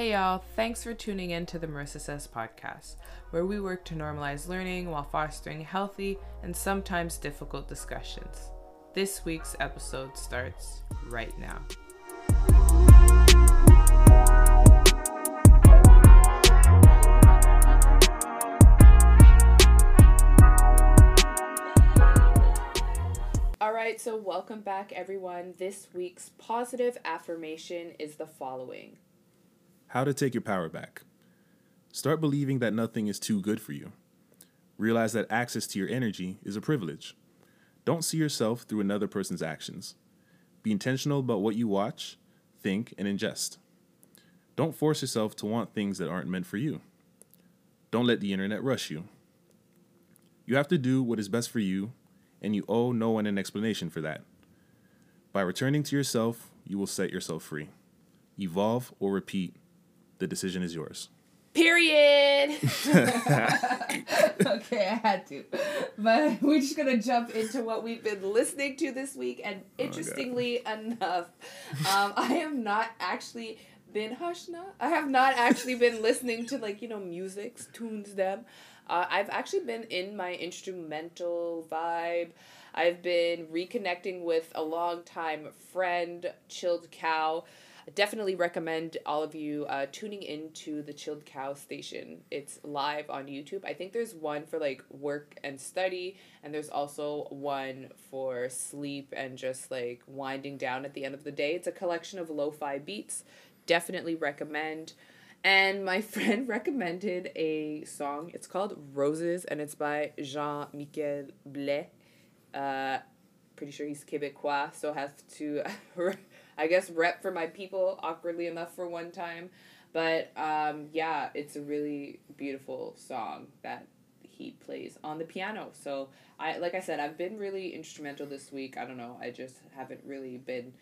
Hey y'all, thanks for tuning in to the Marissa Says Podcast, where we work to normalize learning while fostering healthy and sometimes difficult discussions. This week's episode starts right now. All right, so welcome back everyone. This week's positive affirmation is the following. How to take your power back. Start believing that nothing is too good for you. Realize that access to your energy is a privilege. Don't see yourself through another person's actions. Be intentional about what you watch, think, and ingest. Don't force yourself to want things that aren't meant for you. Don't let the internet rush you. You have to do what is best for you, and you owe no one an explanation for that. By returning to yourself, you will set yourself free. Evolve or repeat. The decision is yours. Period. Okay, I had to. But we're just going to jump into what we've been listening to this week. And interestingly enough, I have not actually been listening to, like, you know, musics, tunes, them. I've actually been in my instrumental vibe. I've been reconnecting with a longtime friend, Chilled Cow. Definitely recommend all of you tuning into the Chilled Cow station. It's live on YouTube. I think there's one for like work and study, and there's also one for sleep and just like winding down at the end of the day. It's a collection of lo-fi beats. Definitely recommend. And my friend recommended a song. It's called Roses, and it's by Jean-Michel Blais. Pretty sure he's Quebecois, so have to... I guess rep for my people, awkwardly enough, for one time. But, yeah, it's a really beautiful song that he plays on the piano. So, like I said, I've been really instrumental this week. I don't know. I just haven't really been,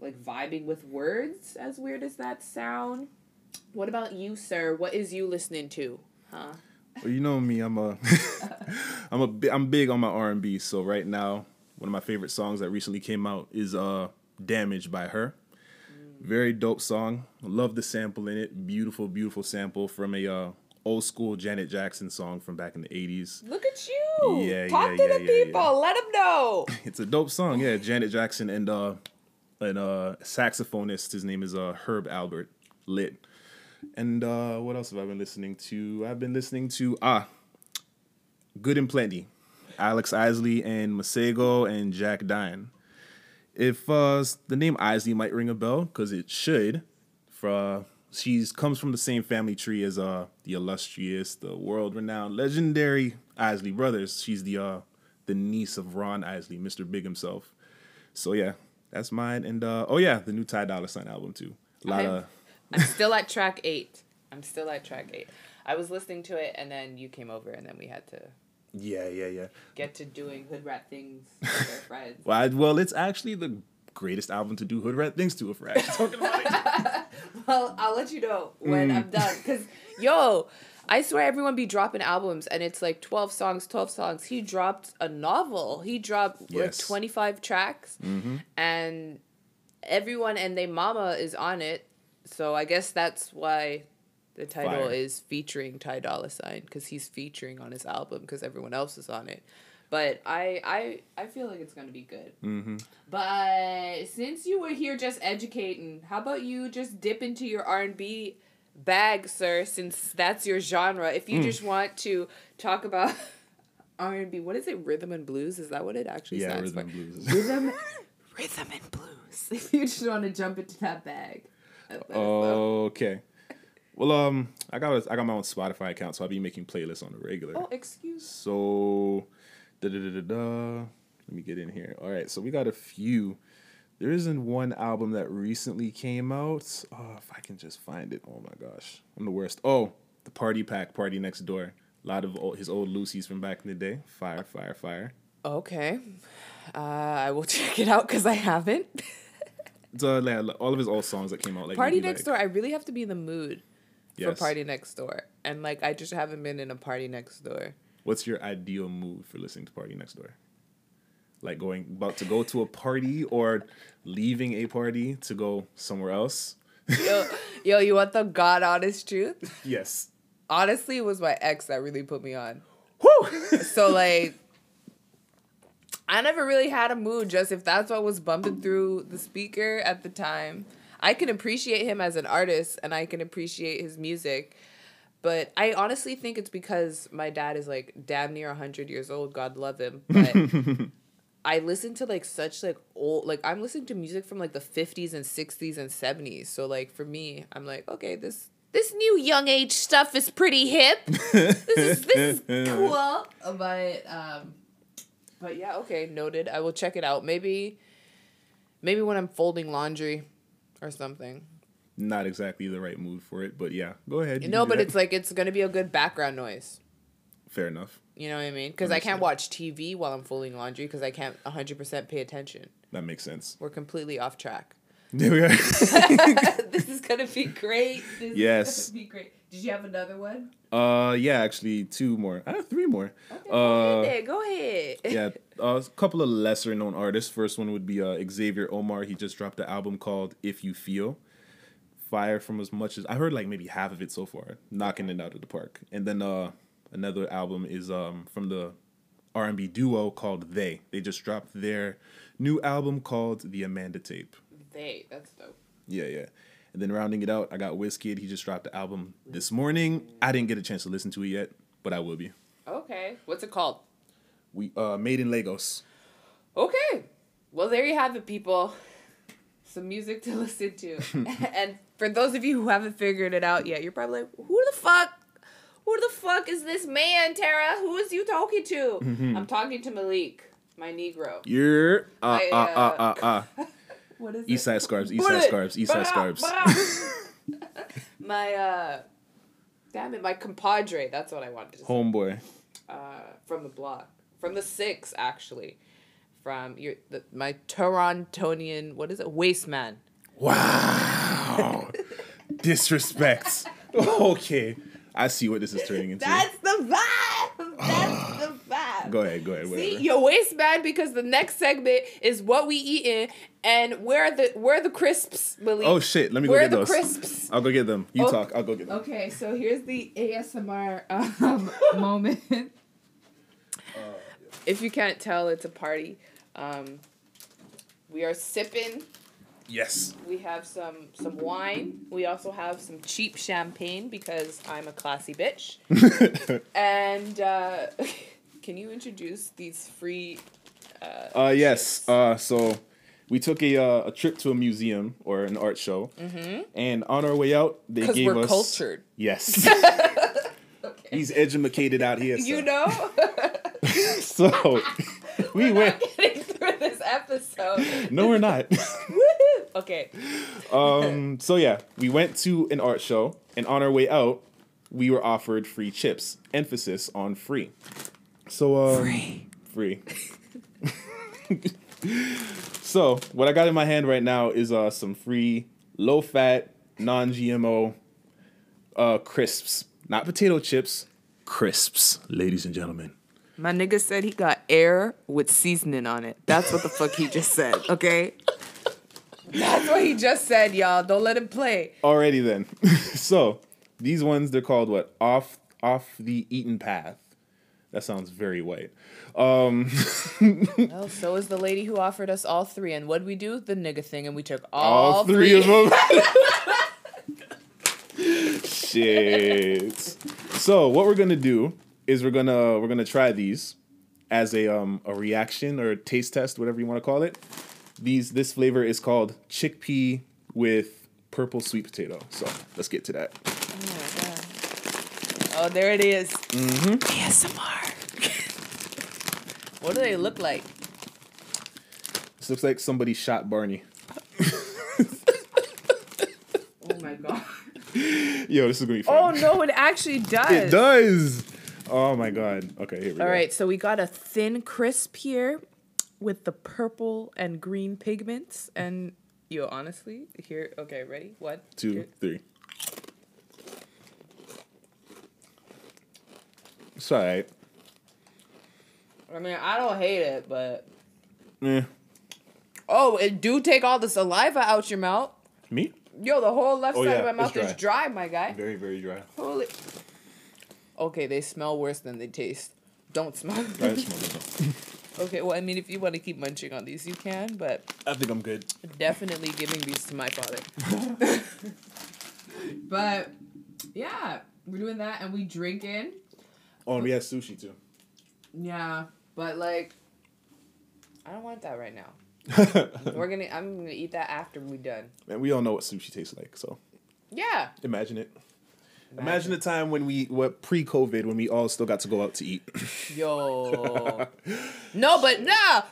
like, vibing with words, as weird as that sound. What about you, sir? What is you listening to? Huh? Well, you know me. I'm big on my R&B. So, right now, one of my favorite songs that recently came out is... Damaged by her. Very dope song. Love the sample in it. Beautiful, beautiful sample from a old school Janet Jackson song from back in the 80s. Look at you. Talk to the people. Let them know. It's a dope song. Yeah, Janet Jackson and saxophonist. His name is Herb Alpert. Lit. And what else have I been listening to? I've been listening to Good and Plenty. Alex Isley and Masego and Jack Dine. If the name Isley might ring a bell, because it should, she comes from the same family tree as the illustrious, the world-renowned, legendary Isley Brothers. She's the niece of Ron Isley, Mr. Big himself. So, yeah, that's mine. And, the new Ty Dolla $ign album, too. I'm still at track 8. I was listening to it, and then you came over, and then we had to... Yeah. Get to doing hood rat things with our friends. Well, it's actually the greatest album to do hood rat things to if we're actually talking about it. Well, I'll let you know when I'm done. Because, yo, I swear everyone be dropping albums and it's like 12 songs. He dropped a novel. He dropped like 25 tracks. Mm-hmm. And everyone and they mama is on it. So I guess that's why... The title is featuring Ty Dolla $ign because he's featuring on his album because everyone else is on it. But I feel like it's going to be good. Mm-hmm. But since you were here just educating, how about you just dip into your R&B bag, sir, since that's your genre. If you just want to talk about R&B, what is it? Rhythm and blues? Is that what it actually sounds like? Yeah, Rhythm and blues. If you just want to jump into that bag. Oh, okay. Well, I got my own Spotify account, so I'll be making playlists on the regular. Oh, excuse. So, let me get in here. All right, so we got a few. There isn't one album that recently came out. Oh, if I can just find it. Oh, my gosh. I'm the worst. Oh, the Party Pack, Party Next Door. A lot of his old Lucy's from back in the day. Fire. Okay. I will check it out because I haven't. So, like, all of his old songs that came out. Like Party Next Door, I really have to be in the mood. Yes. For Party Next Door. And, like, I just haven't been in a Party Next Door. What's your ideal mood for listening to Party Next Door? Like, about to go to a party or leaving a party to go somewhere else? Yo, you want the God honest truth? Yes. Honestly, it was my ex that really put me on. Woo! So, like, I never really had a mood, just if that's what was bumping through the speaker at the time. I can appreciate him as an artist, and I can appreciate his music. But I honestly think it's because my dad is, like, damn near 100 years old. God love him. But I listen to, like, such, like, old... Like, I'm listening to music from, like, the 50s and 60s and 70s. So, like, for me, I'm like, okay, this new young age stuff is pretty hip. This is cool. But, yeah, okay, noted. I will check it out. Maybe when I'm folding laundry or something. Not exactly the right mood for it, but, yeah. Go ahead. No, but it's, like, it's going to be a good background noise. Fair enough. You know what I mean? Because I can't watch TV while I'm folding laundry because I can't 100% pay attention. That makes sense. We're completely off track. There we are. This is going to be great. Yes. This is going to be great. Did you have another one? Yeah, actually, two more. I have three more. Okay, go ahead. Yeah, a couple of lesser-known artists. First one would be Xavier Omar. He just dropped an album called If You Feel. Fire from as much as... I heard, like, maybe half of it so far. Knocking it out of the park. And then another album is from the R&B duo called They. They just dropped their new album called The Amanda Tape. They. That's dope. Yeah, yeah. And then rounding it out, I got Wizkid. He just dropped the album this morning. I didn't get a chance to listen to it yet, but I will be. Okay. What's it called? We Made in Lagos. Okay. Well, there you have it, people. Some music to listen to. And for those of you who haven't figured it out yet, you're probably like, who the fuck is this man, Tara? Who is you talking to? Mm-hmm. I'm talking to Malik, my Negro. You're... What is East Side Scarves, East Side Scarves, East Side Scarves. My compadre, that's what I wanted to say. Homeboy. From the block. From the six, actually. From my Torontonian, what is it? Wasteman. Wow. Disrespect. Okay. I see what this is turning into. That's the vibe. That's the vibe. Go ahead. Whatever. See, your waist bad because the next segment is what we eating and where are the crisps, Malik? Oh shit, let me go get those. Where are the crisps? I'll go get them. You talk. I'll go get them. Okay, so here's the ASMR moment. If you can't tell, it's a party. We are sipping. Yes. We have some wine. We also have some cheap champagne because I'm a classy bitch. And can you introduce these free... yes. So we took a trip to a museum or an art show. Mm-hmm. And on our way out, they gave us... Because we're cultured. Yes. Okay. He's edumacated out here. So. You know? So we went... Getting through this episode. No, we're not. Okay. So yeah, we went to an art show, and on our way out, we were offered free chips. Emphasis on free. So free. So what I got in my hand right now is some free, low-fat, non-GMO crisps. Not potato chips, crisps, ladies and gentlemen. My nigga said he got air with seasoning on it. That's what the fuck he just said. Okay. That's what he just said, y'all. Don't let him play. Alrighty then. So, these ones, they're called what? Off the Eaten Path. That sounds very white. Well, so is the lady who offered us all three. And what'd we do? The nigga thing. And we took all three of them. Shit. So, what we're going to do is we're gonna try these as a reaction or a taste test, whatever you want to call it. This flavor is called chickpea with purple sweet potato. So let's get to that. Oh my God. Oh, there it is. Mm-hmm. ASMR. What do they look like? This looks like somebody shot Barney. Oh my God. Yo, this is gonna be fun. Oh no, it actually does. It does. Oh my God. Okay, here we go. All right, so we got a thin crisp here with the purple and green pigments. And, yo, honestly, here... Okay, ready? One, two, three. It's all right. I mean, I don't hate it, but... Yeah. Oh, it do take all the saliva out your mouth. Me? Yo, the whole left side of my mouth is dry, my guy. Very, very dry. Holy. Okay, they smell worse than they taste. Don't smell them. Okay, well, I mean, if you want to keep munching on these, you can, but... I think I'm good. Definitely giving these to my father. But, yeah, we're doing that, and we drink in. Oh, and we had sushi, too. Yeah, but, like, I don't want that right now. I'm gonna eat that after we're done. Man, we all know what sushi tastes like, so... Yeah. Imagine it. Imagine the time when pre-COVID, when we all still got to go out to eat. Yo. Hold on.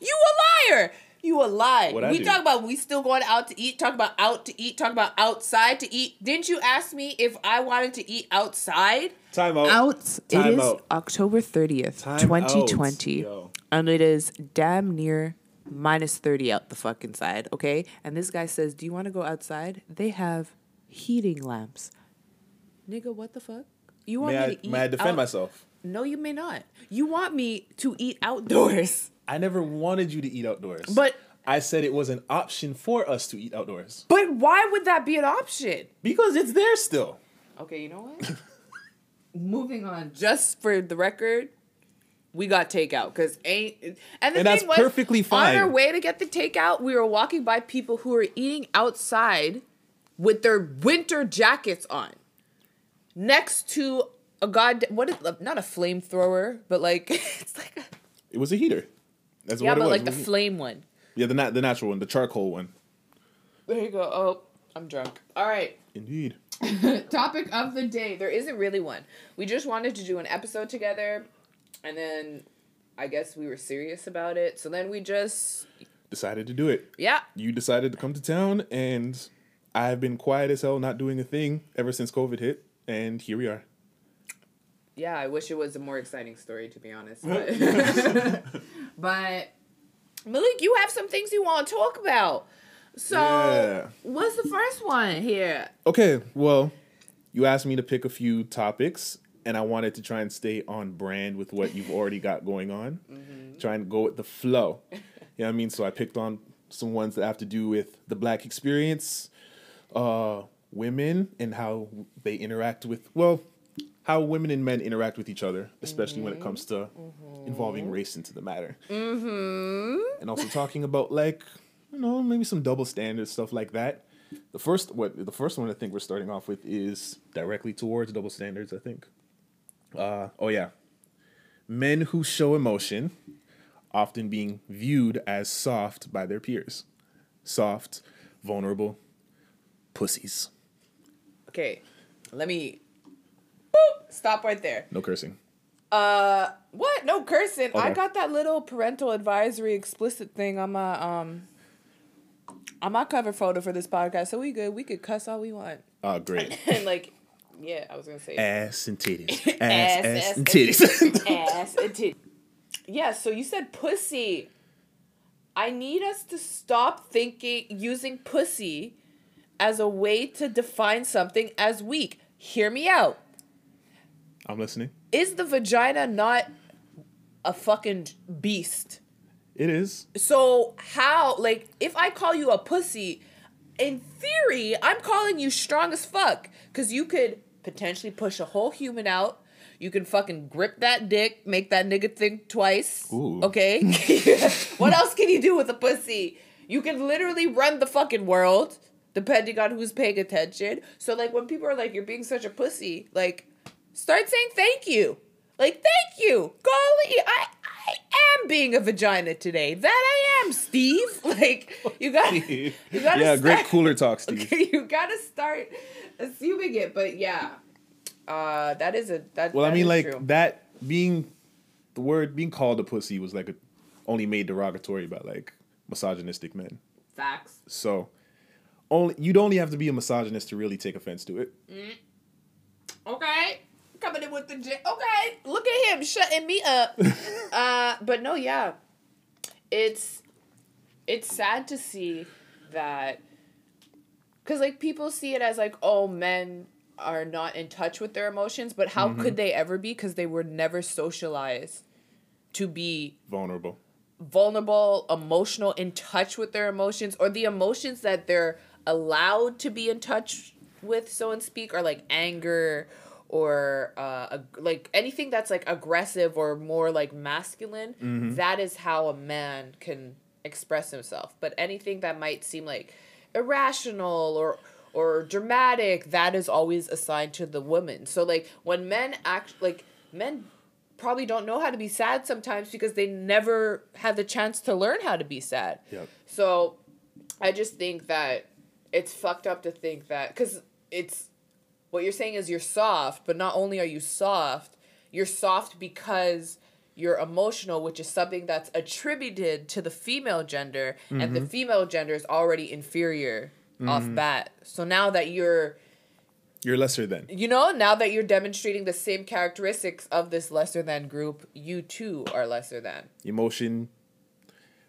You a liar. You a lie. We talk about we still going out to eat, talk about outside to eat. Didn't you ask me if I wanted to eat outside? Time out. It is October 30th, 2020. And it is damn near minus 30 out the fucking side, okay? And this guy says, do you want to go outside? They have... heating lamps. Nigga, what the fuck? You want me to eat? May I defend myself? No, you may not. You want me to eat outdoors. I never wanted you to eat outdoors. But I said it was an option for us to eat outdoors. But why would that be an option? Because it's there still. Okay, you know what? Moving on. Just for the record, we got takeout because that's perfectly fine. On our way to get the takeout, we were walking by people who were eating outside with their winter jackets on, next to a goddamn... What is... Not a flamethrower, but like... It's like a... It was a heater. That's what it was. Yeah, but like the flame one. Yeah, the natural one. The charcoal one. There you go. Oh, I'm drunk. All right. Indeed. Topic of the day. There isn't really one. We just wanted to do an episode together, and then I guess we were serious about it. So then we just... decided to do it. Yeah. You decided to come to town, and... I've been quiet as hell, not doing a thing ever since COVID hit, and here we are. Yeah, I wish it was a more exciting story, to be honest. But, but Malik, you have some things you want to talk about. So, What's the first one here? Okay, well, you asked me to pick a few topics, and I wanted to try and stay on brand with what you've already got going on. Mm-hmm. Try and go with the flow. You know what I mean? So I picked on some ones that have to do with the Black experience, women and how they interact with, how women and men interact with each other, especially when it comes to involving race into the matter. Mm-hmm. And also talking about, like, you know, maybe some double standards, stuff like that. The first one I think we're starting off with is directly towards double standards, I think. Men who show emotion often being viewed as soft by their peers. Soft, vulnerable, pussies. Okay, let me stop right there. No cursing. What? No cursing. Okay. I got that little parental advisory explicit thing on my cover photo for this podcast, so we good. We could cuss all we want. Oh, great. And I was gonna say ass and titties, ass and titties, ass and titties. Yeah. So you said pussy. I need us to stop using pussy as a way to define something as weak. Hear me out. I'm listening. Is the vagina not a fucking beast? It is. So how, if I call you a pussy, in theory, I'm calling you strong as fuck. Because you could potentially push a whole human out. You can fucking grip that dick, make that nigga think twice. Ooh. Okay? What else can you do with a pussy? You can literally run the fucking world. Depending on who's paying attention. So, when people are like, you're being such a pussy, start saying thank you. Thank you. Golly, I am being a vagina today. That I am, Steve. You gotta start. Yeah, great cooler talk, Steve. Okay, you gotta start assuming it. But, yeah. That is a... True. That being... The word being called a pussy was, only made derogatory by, misogynistic men. Facts. So... you'd only have to be a misogynist to really take offense to it. Mm. Okay. Coming in with the... Okay. Look at him shutting me up. But no, yeah. It's sad to see that... Because, people see it as, men are not in touch with their emotions. But how could they ever be? Because they were never socialized to be... Vulnerable. vulnerable, emotional, in touch with their emotions, or the emotions that they're allowed to be in touch with, so to speak, are like anger or like anything that's like aggressive or more like masculine. Mm-hmm. That is how a man can express himself. But anything that might seem like irrational or dramatic, that is always assigned to the woman. So like when men act, like men probably don't know how to be sad sometimes because they never had the chance to learn how to be sad. Yep. So I just think that it's fucked up to think that, because it's, what you're saying is you're soft, but not only are you soft, you're soft because you're emotional, which is something that's attributed to the female gender, mm-hmm. and the female gender is already inferior mm-hmm. off bat. So now that you're lesser than. You know, now that you're demonstrating the same characteristics of this lesser than group, you too are lesser than. Emotion.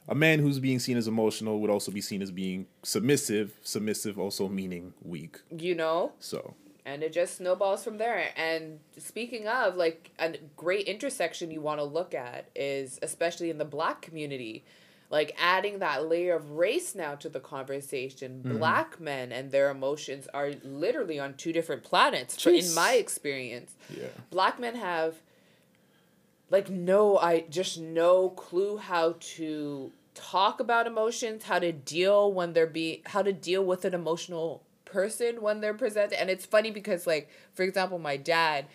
A man who's being seen as emotional would also be seen as being submissive. Submissive also meaning weak. You know? So. And it just snowballs from there. And speaking of, like, a great intersection you want to look at is, especially in the Black community, like adding that layer of race now to the conversation. Mm. Black men and their emotions are literally on two different planets. In my experience, yeah. Black men have like no clue how to talk about emotions, how to deal with an emotional person when they're presented. And it's funny because, like, for example, my dad,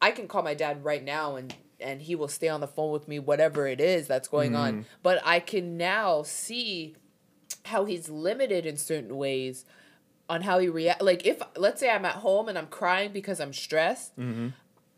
I can call my dad right now and he will stay on the phone with me, whatever it is that's going on. But I can now see how he's limited in certain ways on how he reacts. Like, if, let's say I'm at home and I'm crying because I'm stressed, mm-hmm.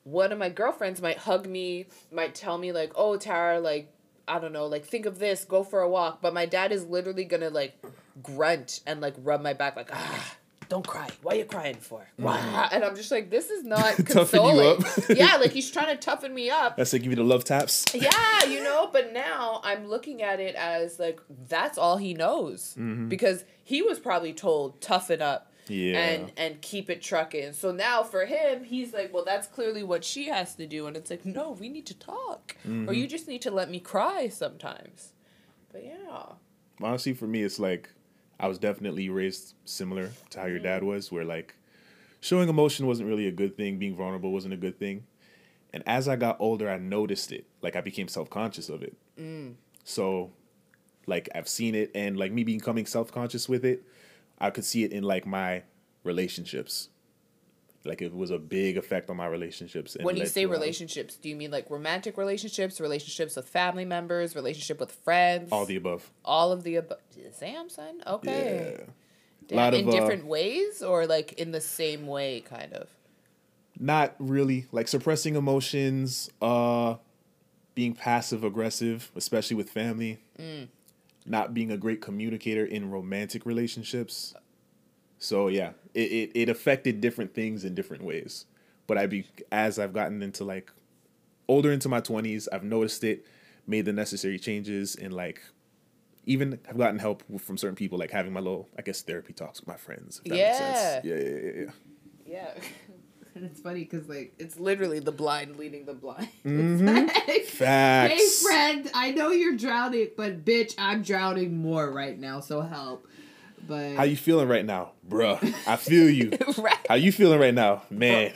one of my girlfriends might hug me, might tell me, like, oh, Tara, like, I don't know, like, think of this, go for a walk. But my dad is literally going to, like, grunt and, like, rub my back, like, ah. Don't cry. Why are you crying for? Wow. And I'm just like, this is not consoling. Toughen you up. Yeah, like he's trying to toughen me up. That's like, give you the love taps. Yeah, you know, but now I'm looking at it as like, that's all he knows. Mm-hmm. Because he was probably told, toughen up and keep it trucking. So now for him, he's like, well, that's clearly what she has to do. And it's like, no, we need to talk. Mm-hmm. Or you just need to let me cry sometimes. But yeah. Honestly, for me, it's like, I was definitely raised similar to how your dad was, where like showing emotion wasn't really a good thing. Being vulnerable wasn't a good thing. And as I got older, I noticed it. Like I became self-conscious of it. Mm. So like I've seen it, and like me becoming self-conscious with it, I could see it in like my relationships. Like it was a big effect on my relationships. And when you say relationships, do you mean like romantic relationships, relationships with family members, relationship with friends? All the above. All of the above. Samson? Okay. Yeah. Damn. A lot of, in different ways, or like in the same way, kind of? Not really. Like suppressing emotions, being passive aggressive, especially with family. Mm. Not being a great communicator in romantic relationships. So yeah, it affected different things in different ways. But as I've gotten into like older into my 20s, I've noticed it, made the necessary changes, and like even I've gotten help from certain people, like having my little, I guess, therapy talks with my friends. If that makes sense. Yeah. And it's funny because, like, it's literally the blind leading the blind. Mm-hmm. Like, facts. Hey, friend, I know you're drowning, but bitch, I'm drowning more right now, so help. But how you feeling right now, bruh? I feel you. Right. How you feeling right now, man?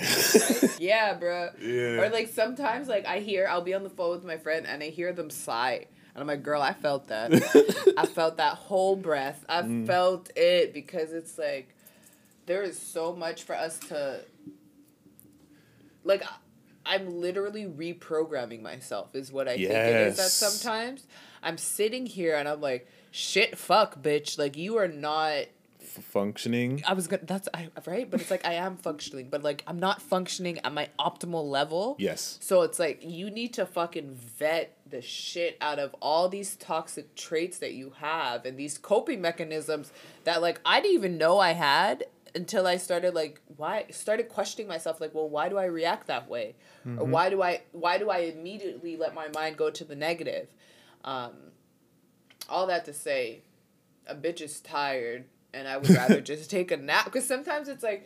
Yeah, bruh. Yeah. Or like sometimes, like I'll be on the phone with my friend and I hear them sigh, and I'm like, girl, I felt that. I felt that whole breath. I felt it, because it's like there is so much for us to. Like, I'm literally reprogramming myself is what I think it is. That sometimes I'm sitting here and I'm like, shit, fuck, bitch. Like, you are not functioning. Right? But it's like, I am functioning, but like, I'm not functioning at my optimal level. Yes. So it's like, you need to fucking vet the shit out of all these toxic traits that you have and these coping mechanisms that, like, I didn't even know I had until I started, like, started questioning myself, like, well, why do I react that way? Mm-hmm. Or why do I immediately let my mind go to the negative? All that to say, a bitch is tired, and I would rather just take a nap. Because sometimes it's like,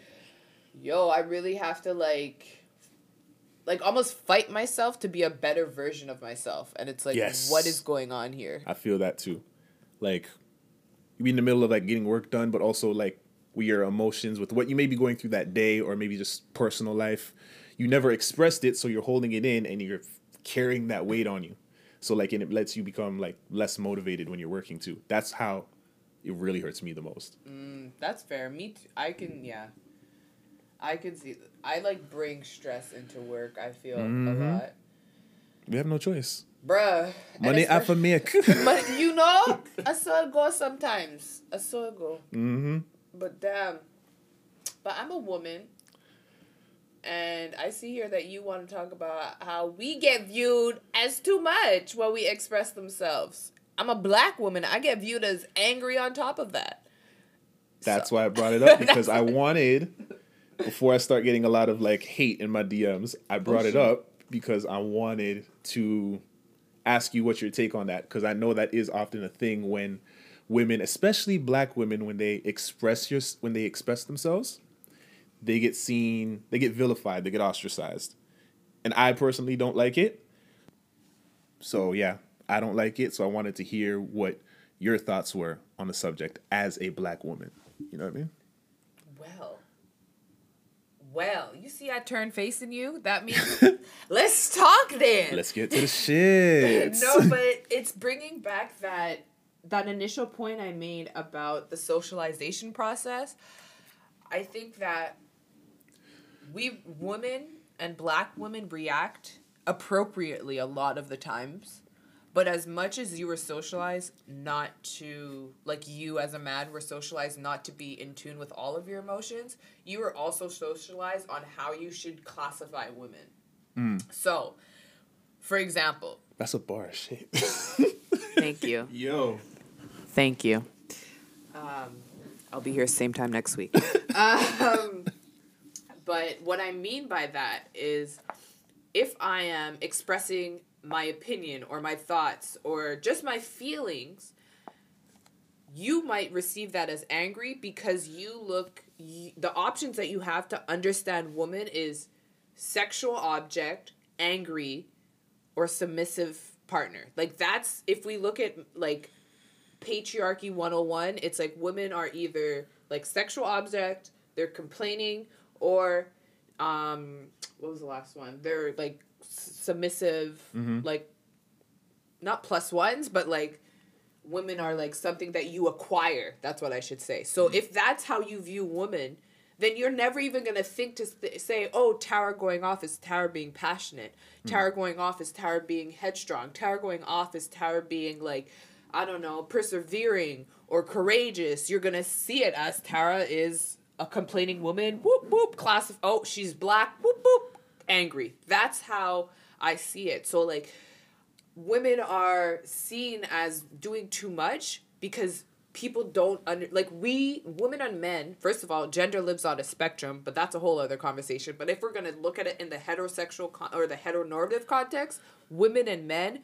yo, I really have to, like... like almost fight myself to be a better version of myself. And it's like, yes, what is going on here? I feel that too. Like, you be in the middle of like getting work done, but also like with your emotions, with what you may be going through that day, or maybe just personal life. You never expressed it, so you're holding it in and you're carrying that weight on you. So like, and it lets you become like less motivated when you're working too. That's how it really hurts me the most. That's fair. Me too. I can, yeah. I can see. I like bring stress into work, I feel, a lot. We have no choice. Bruh. Money I for make. You know, I still go sometimes. I still go. Mm-hmm. But damn. But I'm a woman. And I see here that you want to talk about how we get viewed as too much when we express themselves. I'm a black woman. I get viewed as angry on top of that. That's why I brought it up, because I wanted, before I start getting a lot of like hate in my DMs, I brought it up because I wanted to ask you what's your take on that. Because I know that is often a thing when women, especially black women, when they express themselves, they get seen, they get vilified, they get ostracized. And I personally don't like it. So yeah, I don't like it. So I wanted to hear what your thoughts were on the subject as a black woman. You know what I mean? Well, you see I turned facing you? That means let's talk then. Let's get to the shit. No, but it's bringing back that initial point I made about the socialization process. I think that we women and black women react appropriately a lot of the times, but as much as you were socialized not to, like you as a man were socialized not to be in tune with all of your emotions, you were also socialized on how you should classify women. So, for example. That's a bar of shit. Thank you. Yo. Thank you. I'll be here same time next week. But what I mean by that is if I am expressing my opinion or my thoughts or just my feelings, you might receive that as angry because the options that you have to understand woman is sexual object, angry, or submissive partner. Like that's, if we look at like patriarchy 101, it's like women are either like sexual object, they're complaining, or what was the last one, they're like submissive, like not plus ones, but like women are like something that you acquire. That's what I should say. So if that's how you view women, then you're never even going to think to say, oh, Tara going off is Tara being passionate, Tara going off is Tara being headstrong, Tara going off is Tara being like, I don't know, persevering or courageous. You're going to see it as Tara is a complaining woman. Whoop, whoop, oh, she's black. Whoop, whoop, angry. That's how I see it. So, like, women are seen as doing too much because people don't women and men, first of all, gender lives on a spectrum, but that's a whole other conversation. But if we're going to look at it in the heterosexual or the heteronormative context, women and men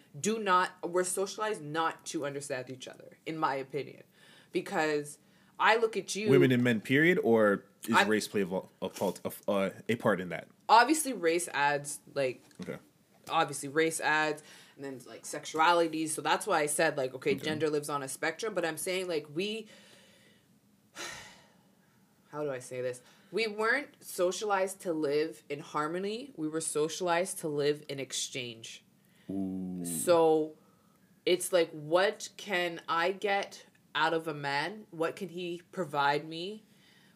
we're socialized not to understand each other, in my opinion, because I look at you. Women and men, period, or is race play a part in that? Obviously, race adds, and then, like, sexuality. So that's why I said, like, okay, gender lives on a spectrum. But I'm saying, like, how do I say this? We weren't socialized to live in harmony. We were socialized to live in exchange. Ooh. So it's like, what can I get out of a man? What can he provide me?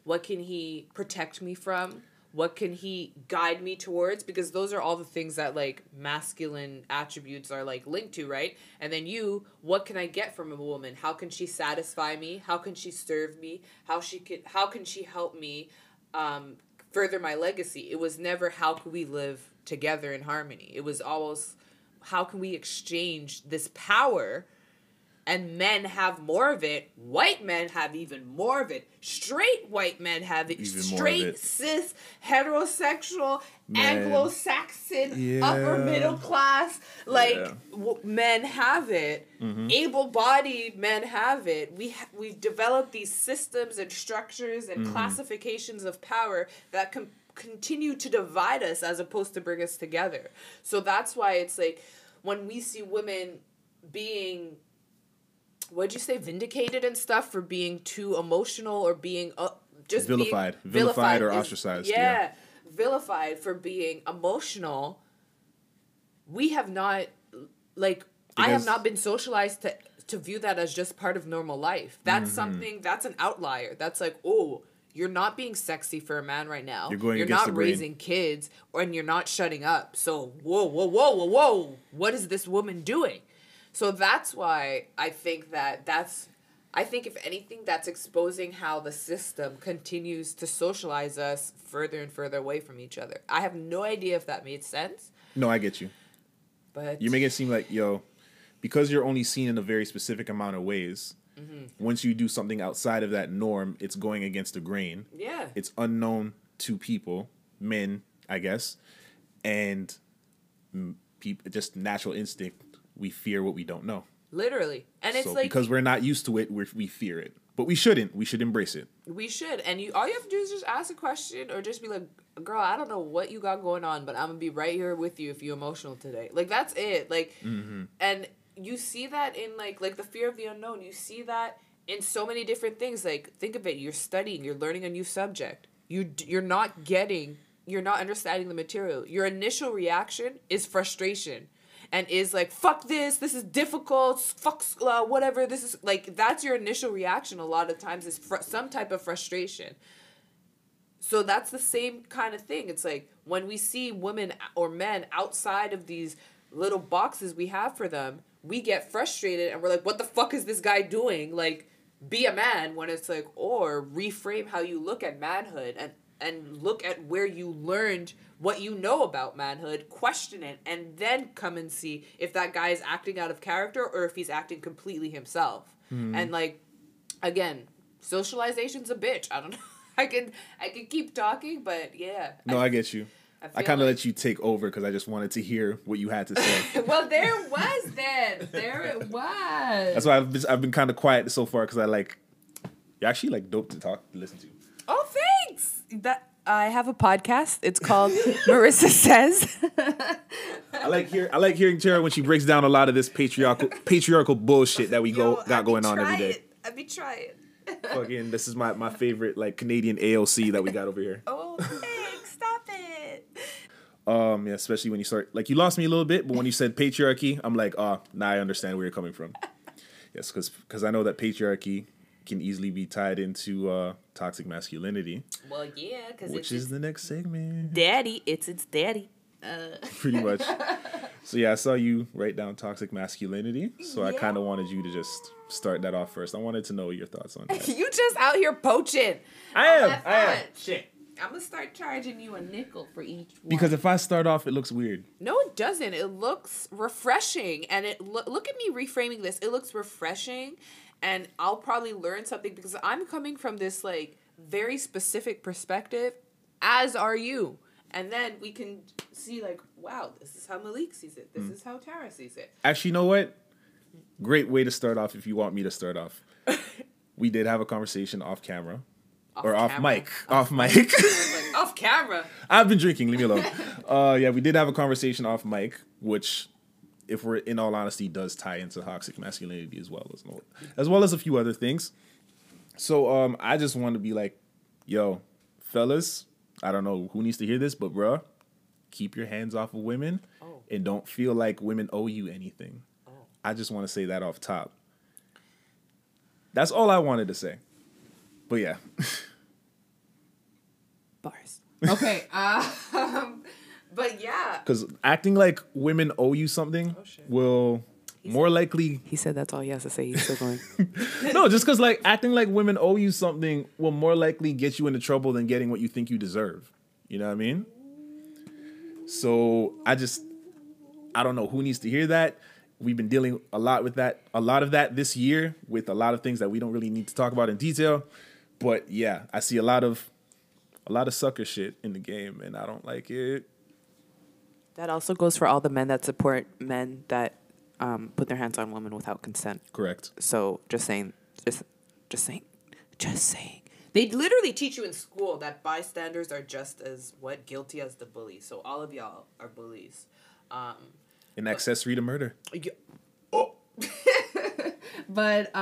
What can he protect me from? What can he guide me towards? Because those are all the things that, like, masculine attributes are, like, linked to, right? And then what can I get from a woman? How can she satisfy me? How can she serve me? How can she help me further my legacy? It was never how can we live together in harmony. It was always how can we exchange this power, and men have more of it. White men have even more of it. Straight white men have it. Even straight, more of it. Cis, heterosexual, man. Anglo-Saxon, upper middle class. Like, men have it. Able-bodied men have it. We've developed these systems and structures and classifications of power that continue to divide us as opposed to bring us together. So that's why it's like when we see women being, what'd you say, vindicated and stuff for being too emotional or being just vilified or ostracized. Yeah, vilified for being emotional. We have not, like, I have not been socialized to view that as just part of normal life. That's something, that's an outlier. That's like, oh, you're not being sexy for a man right now. You're not raising kids, and you're not shutting up. So, whoa. What is this woman doing? So that's why I think I think if anything, that's exposing how the system continues to socialize us further and further away from each other. I have no idea if that made sense. No, I get you. But you make it seem like, yo, because you're only seen in a very specific amount of ways, once you do something outside of that norm, it's going against the grain. Yeah. It's unknown to people, men, I guess, and just natural instinct. We fear what we don't know. Literally. And it's like, because we're not used to it, we fear it. But we shouldn't. We should embrace it. We should. And all you have to do is just ask a question or just be like, girl, I don't know what you got going on, but I'm going to be right here with you if you're emotional today. Like, that's it. Like, and you see that in, like the fear of the unknown. You see that in so many different things. Like, think of it. You're studying. You're learning a new subject. You're not getting, you're not understanding the material. Your initial reaction is frustration. And is like, fuck this is difficult, fuck whatever, this is, like, that's your initial reaction a lot of times is some type of frustration. So that's the same kind of thing. It's like, when we see women or men outside of these little boxes we have for them, we get frustrated and we're like, what the fuck is this guy doing? Like, be a man, when it's like, or reframe how you look at manhood and look at where you learned what you know about manhood, question it, and then come and see if that guy is acting out of character or if he's acting completely himself. And, like, again, socialization's a bitch. I don't know. I can keep talking, but, yeah. No, I get you. I kind of let you take over because I just wanted to hear what you had to say. Well, there it was then. There it was. That's why I've been kind of quiet so far because you're actually, like, dope to listen to. Oh, thanks. That I have a podcast. It's called Marissa Says. I like hearing Tara when she breaks down a lot of this patriarchal bullshit that we got going on every day. I be trying. Fucking, this is my favorite, like, Canadian AOC that we got over here. Oh, thanks. Stop it. Yeah, especially when you start, like, you lost me a little bit, but when you said patriarchy, I'm like, now I understand where you're coming from. Yes, because I know that patriarchy can easily be tied into toxic masculinity. Well, yeah, because which is the next segment. Daddy, it's daddy. Pretty much. So yeah, I saw you write down toxic masculinity. So yeah. I kind of wanted you to just start that off first. I wanted to know your thoughts on that. You just out here poaching. I am. Shit. I'm gonna start charging you $0.05 for each one. Because if I start off, it looks weird. No, it doesn't. It looks refreshing, and look at me reframing this. It looks refreshing. And I'll probably learn something because I'm coming from this, like, very specific perspective, as are you. And then we can see, like, wow, this is how Malik sees it. This is how Tara sees it. Actually, you know what? Great way to start off if you want me to start off. We did have a conversation off camera. Off mic. Off camera. I've been drinking. Leave me alone. Yeah, we did have a conversation off mic, which, if we're in all honesty, does tie into toxic masculinity as well as a few other things. So I just want to be like, yo, fellas, I don't know who needs to hear this, but bruh, keep your hands off of women and don't feel like women owe you anything. Oh. I just want to say that off top. That's all I wanted to say. But yeah. Bars. Okay. But yeah. Because acting like women owe you something will more likely... He said that's all he has to say. He's still going. No, just because acting like women owe you something will more likely get you into trouble than getting what you think you deserve. You know what I mean? So I don't know who needs to hear that. We've been dealing a lot of that this year with a lot of things that we don't really need to talk about in detail. But yeah, I see a lot of sucker shit in the game and I don't like it. That also goes for all the men that support men that put their hands on women without consent. Correct. So just saying. They literally teach you in school that bystanders are just as guilty as the bully. So all of y'all are bullies. An accessory to murder. Oh. But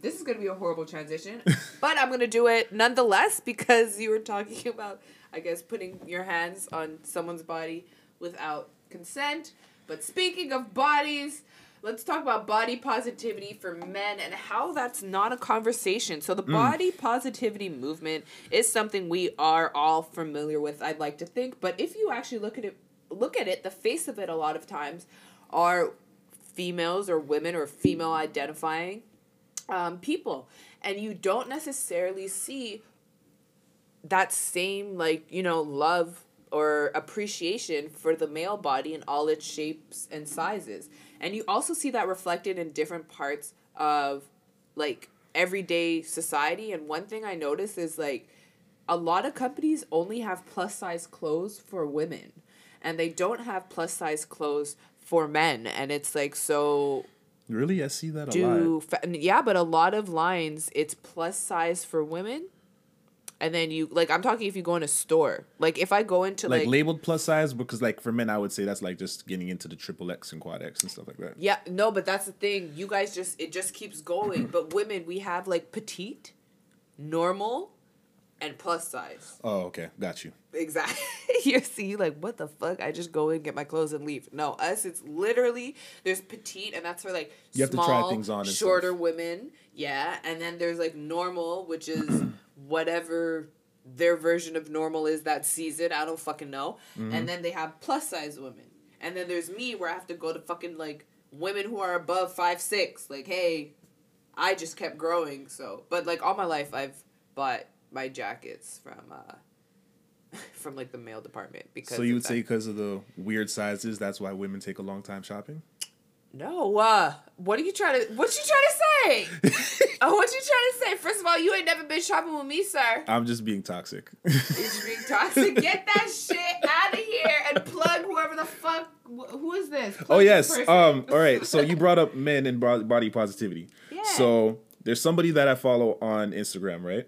this is going to be a horrible transition. But I'm going to do it nonetheless because you were talking about, I guess, putting your hands on someone's body without consent. But speaking of bodies, let's talk about body positivity for men and how that's not a conversation. So the body positivity movement is something we are all familiar with, I'd like to think. But if you actually look at it, the face of it a lot of times are females or women or female identifying people, and you don't necessarily see that same, like, you know, love or appreciation for the male body in all its shapes and sizes. And you also see that reflected in different parts of, like, everyday society. And one thing I noticed is, like, a lot of companies only have plus size clothes for women, and they don't have plus size clothes for men. And it's like, so really, I see that a lot. Yeah, but a lot of lines, it's plus size for women. And then you, like, I'm talking if you go in a store. Like, if I go into, like labeled plus size, because, like, for men, I would say that's, like, just getting into the XXX and quad X and stuff like that. Yeah, no, but that's the thing. You guys just, it just keeps going. But women, we have, like, petite, normal, and plus size. Oh, okay. Got you. Exactly. You see, like, what the fuck? I just go in, get my clothes, and leave. No, us, it's literally, there's petite, and that's for, like, you small, have to try things on, shorter stuff. Women. Yeah. And then there's, like, normal, which is whatever their version of normal is that season. I don't fucking know. Mm-hmm. And then they have plus size women. And then there's me, where I have to go to fucking, like, women who are above 5'6". Like, hey, I just kept growing, so. But, like, all my life, I've bought my jackets from like the male department, because. So you would say because of the weird sizes, that's why women take a long time shopping? No, what you trying to say? What you trying to say? First of all, you ain't never been shopping with me, sir. I'm just being toxic. You're just being toxic. Get that shit out of here and plug whoever the fuck. Who is this? Plug this person. All right. So you brought up men and body positivity. Yeah. So there's somebody that I follow on Instagram, right?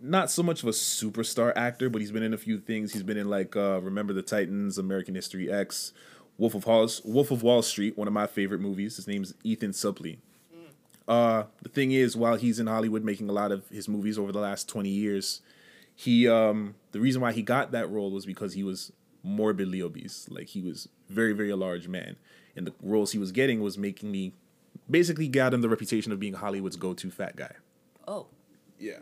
Not so much of a superstar actor, but he's been in a few things. He's been in, like, Remember the Titans, American History X, Wolf of Wall Street, one of my favorite movies. His name's Ethan Suplee. The thing is, while he's in Hollywood making a lot of his movies over the last 20 years, he the reason why he got that role was because he was morbidly obese. Like, he was very, very large man. And the roles he was getting was basically got him the reputation of being Hollywood's go-to fat guy. Oh. Yeah.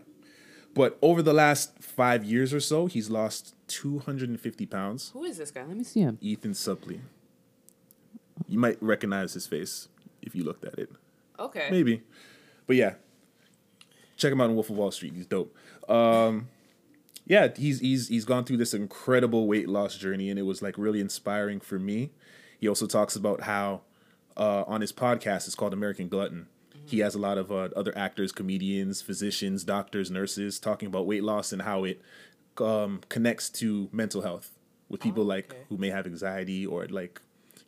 But over the last 5 years or so, he's lost 250 pounds. Who is this guy? Let me see him. Ethan Suplee. You might recognize his face if you looked at it. Okay. Maybe. But yeah. Check him out on Wolf of Wall Street. He's dope. Yeah, he's gone through this incredible weight loss journey, and it was, like, really inspiring for me. He also talks about how on his podcast, it's called American Glutton. He has a lot of other actors, comedians, physicians, doctors, nurses talking about weight loss and how it connects to mental health with people who may have anxiety, or it, like,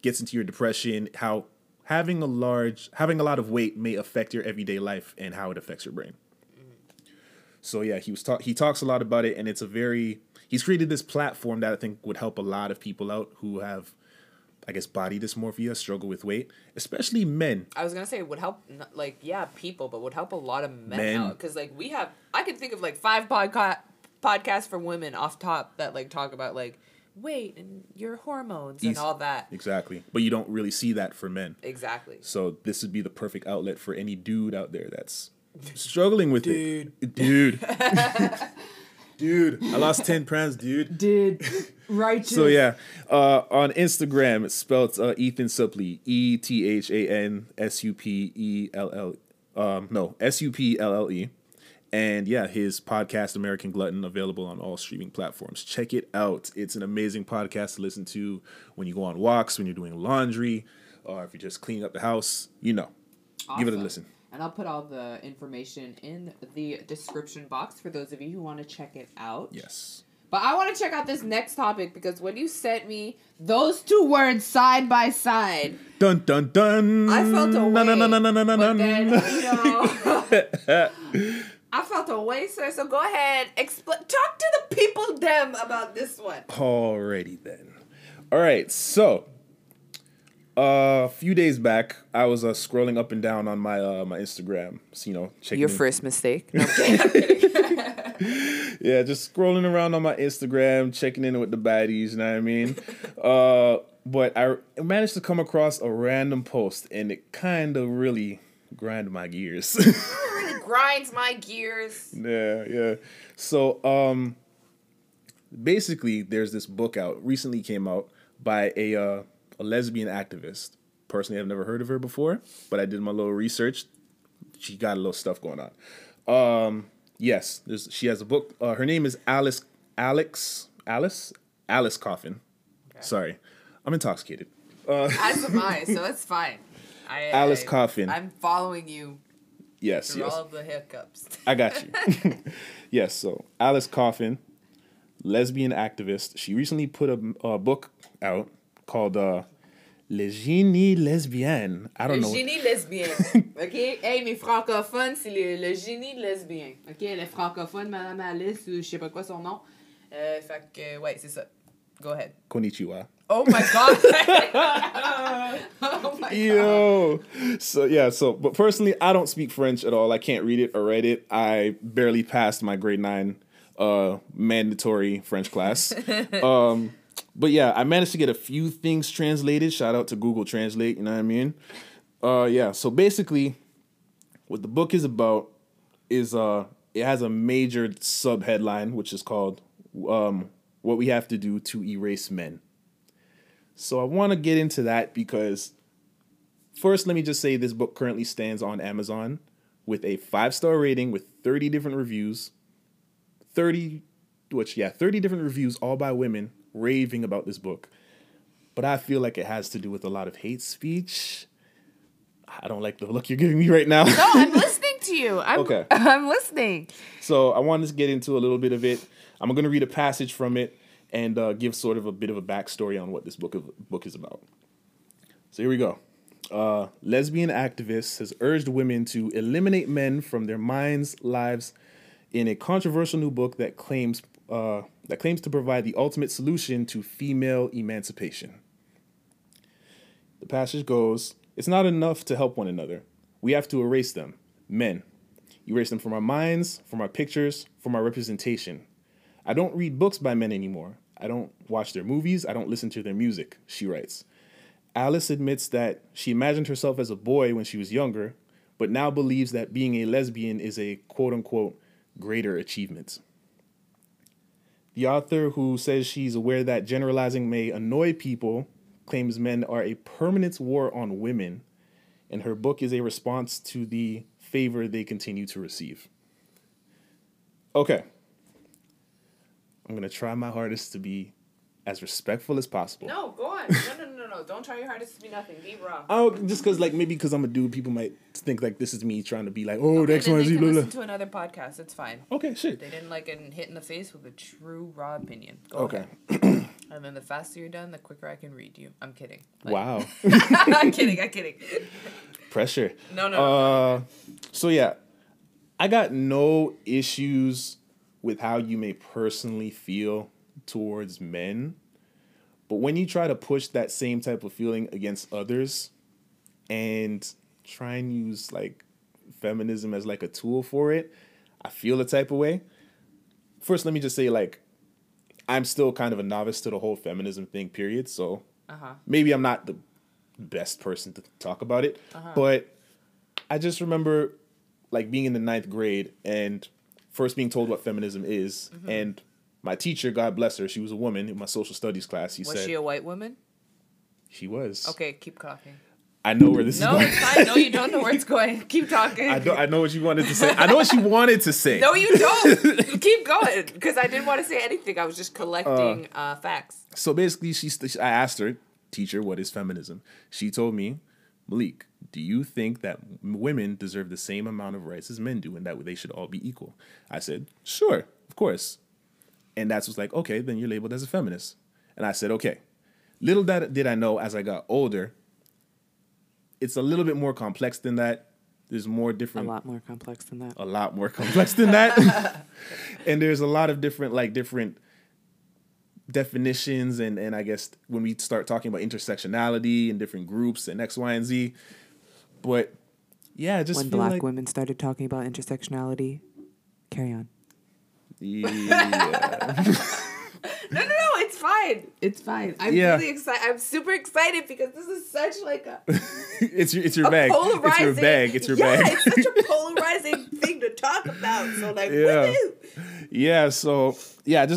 gets into your depression, how having a lot of weight may affect your everyday life and how it affects your brain. Mm-hmm. So yeah, he talks a lot about it, and it's he's created this platform that I think would help a lot of people out who have, I guess, body dysmorphia, struggle with weight, especially men. I was going to say it would help, like, yeah, people, but would help a lot of men out. Because, like, we have, I can think of, like, 5 podcasts for women off top that, like, talk about, like, weight and your hormones and all that. Exactly. But you don't really see that for men. Exactly. So this would be the perfect outlet for any dude out there that's struggling with it. Dude, I lost 10 pounds, dude. Righteous. So yeah, on Instagram, it's spelled Ethan Suplee, Suplee. And yeah, his podcast, American Glutton, available on all streaming platforms. Check it out. It's an amazing podcast to listen to when you go on walks, when you're doing laundry, or if you're just cleaning up the house, you know. Awesome. Give it a listen. And I'll put all the information in the description box for those of you who want to check it out. Yes. But I want to check out this next topic, because when you sent me those two words side by side, dun dun dun, I felt a way. But then, you know, I felt a way, sir. So go ahead, talk to the people them about this one. Alrighty then. All right, so a few days back, I was scrolling up and down on my my Instagram, so, you know, checking your first mistake. No, yeah, just scrolling around on my Instagram, checking in with the baddies. You know what I mean? But I managed to come across a random post, and it kind of really grind my gears. Yeah, yeah. So, basically, there's this book out, recently came out, by a lesbian activist. Personally, I've never heard of her before, but I did my little research. She got a little stuff going on. Yes, she has a book. Her name is Alice Coffin. Okay. Sorry, I'm intoxicated. As am I, so it's fine. Alice Coffin. I'm following you. Yes, through all the hiccups. I got you. Yes, so Alice Coffin, lesbian activist. She recently put a book out called Le Genie Lesbienne. I don't know. Le Genie Lesbienne. Okay? Hey, mes francophones, c'est le Genie Lesbienne. Ok? Elle est francophone, Madame Alice, ou je sais pas quoi son nom. Fait que, ouais, c'est ça. Go ahead. Konnichiwa. Oh my God. Oh my Yo. God. So, yeah, but personally, I don't speak French at all. I can't read it or write it. I barely passed my grade 9 mandatory French class. But yeah, I managed to get a few things translated. Shout out to Google Translate, you know what I mean? Yeah, so basically, what the book is about is it has a major sub-headline, which is called What We Have to Do to Erase Men. So I want to get into that because first, let me just say this book currently stands on Amazon with a 5-star rating with 30 different reviews, 30 different reviews, all by women raving about this book. But I feel like it has to do with a lot of hate speech. I don't like the look you're giving me right now. No, I'm listening to you. Okay. I'm listening. So I want to get into a little bit of it. I'm going to read a passage from it and give sort of a bit of a backstory on what this book is about. So here we go. Lesbian activists has urged women to eliminate men from their minds, lives, in a controversial new book that claims to provide the ultimate solution to female emancipation. The passage goes, "It's not enough to help one another. We have to erase them, men. Erase them from our minds, from our pictures, from our representation. I don't read books by men anymore. I don't watch their movies. I don't listen to their music," she writes. Alice admits that she imagined herself as a boy when she was younger, but now believes that being a lesbian is a quote-unquote greater achievement. The author, who says she's aware that generalizing may annoy people, claims men are a permanent war on women, and her book is a response to the favor they continue to receive. Okay. I'm going to try my hardest to be as respectful as possible. No, go on. No. Don't try your hardest to be nothing. Be raw. Oh, just because, like, maybe because I'm a dude, people might think, like, this is me trying to be like, oh, okay, X, Y, Z, blah, blah. Listen to another podcast. It's fine. Okay, shit. They didn't like getting hit in the face with a true, raw opinion. Go ahead. And then the faster you're done, the quicker I can read you. I'm kidding. Like, wow. I'm kidding. Pressure. No. So, yeah. I got no issues with how you may personally feel towards men. But when you try to push that same type of feeling against others and try and use like feminism as like a tool for it, I feel a type of way. First, let me just say, like, I'm still kind of a novice to the whole feminism thing, period. So maybe I'm not the best person to talk about it. But I just remember like being in the 9th grade and first being told what feminism is, and my teacher, God bless her, she was a woman in my social studies class. Was she a white woman? She was. Okay, keep coughing. I know where this is going. No, it's fine. No, you don't know where it's going. Keep talking. I know what you wanted to say. I know what she wanted to say. No, you don't. Keep going, because I didn't want to say anything. I was just collecting facts. So basically, I asked her, teacher, what is feminism? She told me, Malik, do you think that women deserve the same amount of rights as men do and that they should all be equal? I said, sure, of course. And that's what's like, okay, then you're labeled as a feminist. And I said, okay. Little did I know as I got older, it's a little bit more complex than that. There's more different... A lot more complex than that. And there's a lot of different definitions. And I guess when we start talking about intersectionality and different groups and X, Y, and Z. But yeah, I just when black women started talking about intersectionality, carry on. Yeah. No, it's fine. It's fine. I'm really excited. I'm super excited because this is such a it's your bag. It's your bag. Yeah, it's such a polarizing thing to talk about. So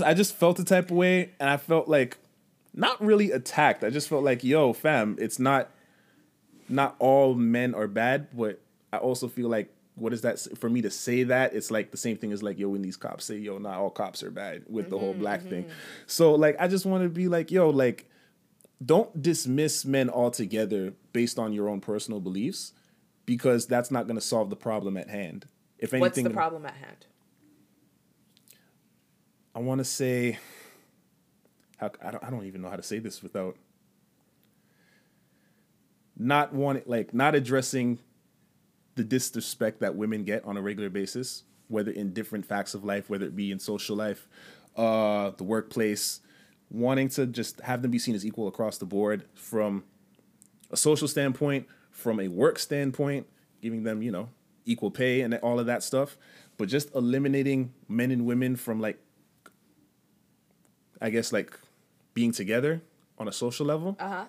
I just felt the type of way, and I felt like not really attacked. I just felt like, yo, fam, it's not all men are bad, but I also feel like, what is that for me to say that? It's like the same thing as like, yo, when these cops say, yo, not all cops are bad with the whole black thing. So like, I just want to be like, yo, like, don't dismiss men altogether based on your own personal beliefs, because that's not going to solve the problem at hand. If anything, what's the problem at hand? I want to say, I don't even know how to say this without not wanting, like, not addressing the disrespect that women get on a regular basis, whether in different facts of life, whether it be in social life, the workplace, wanting to just have them be seen as equal across the board from a social standpoint, from a work standpoint, giving them, you know, equal pay and all of that stuff. But just eliminating men and women from, like, I guess, like, being together on a social level. Uh-huh.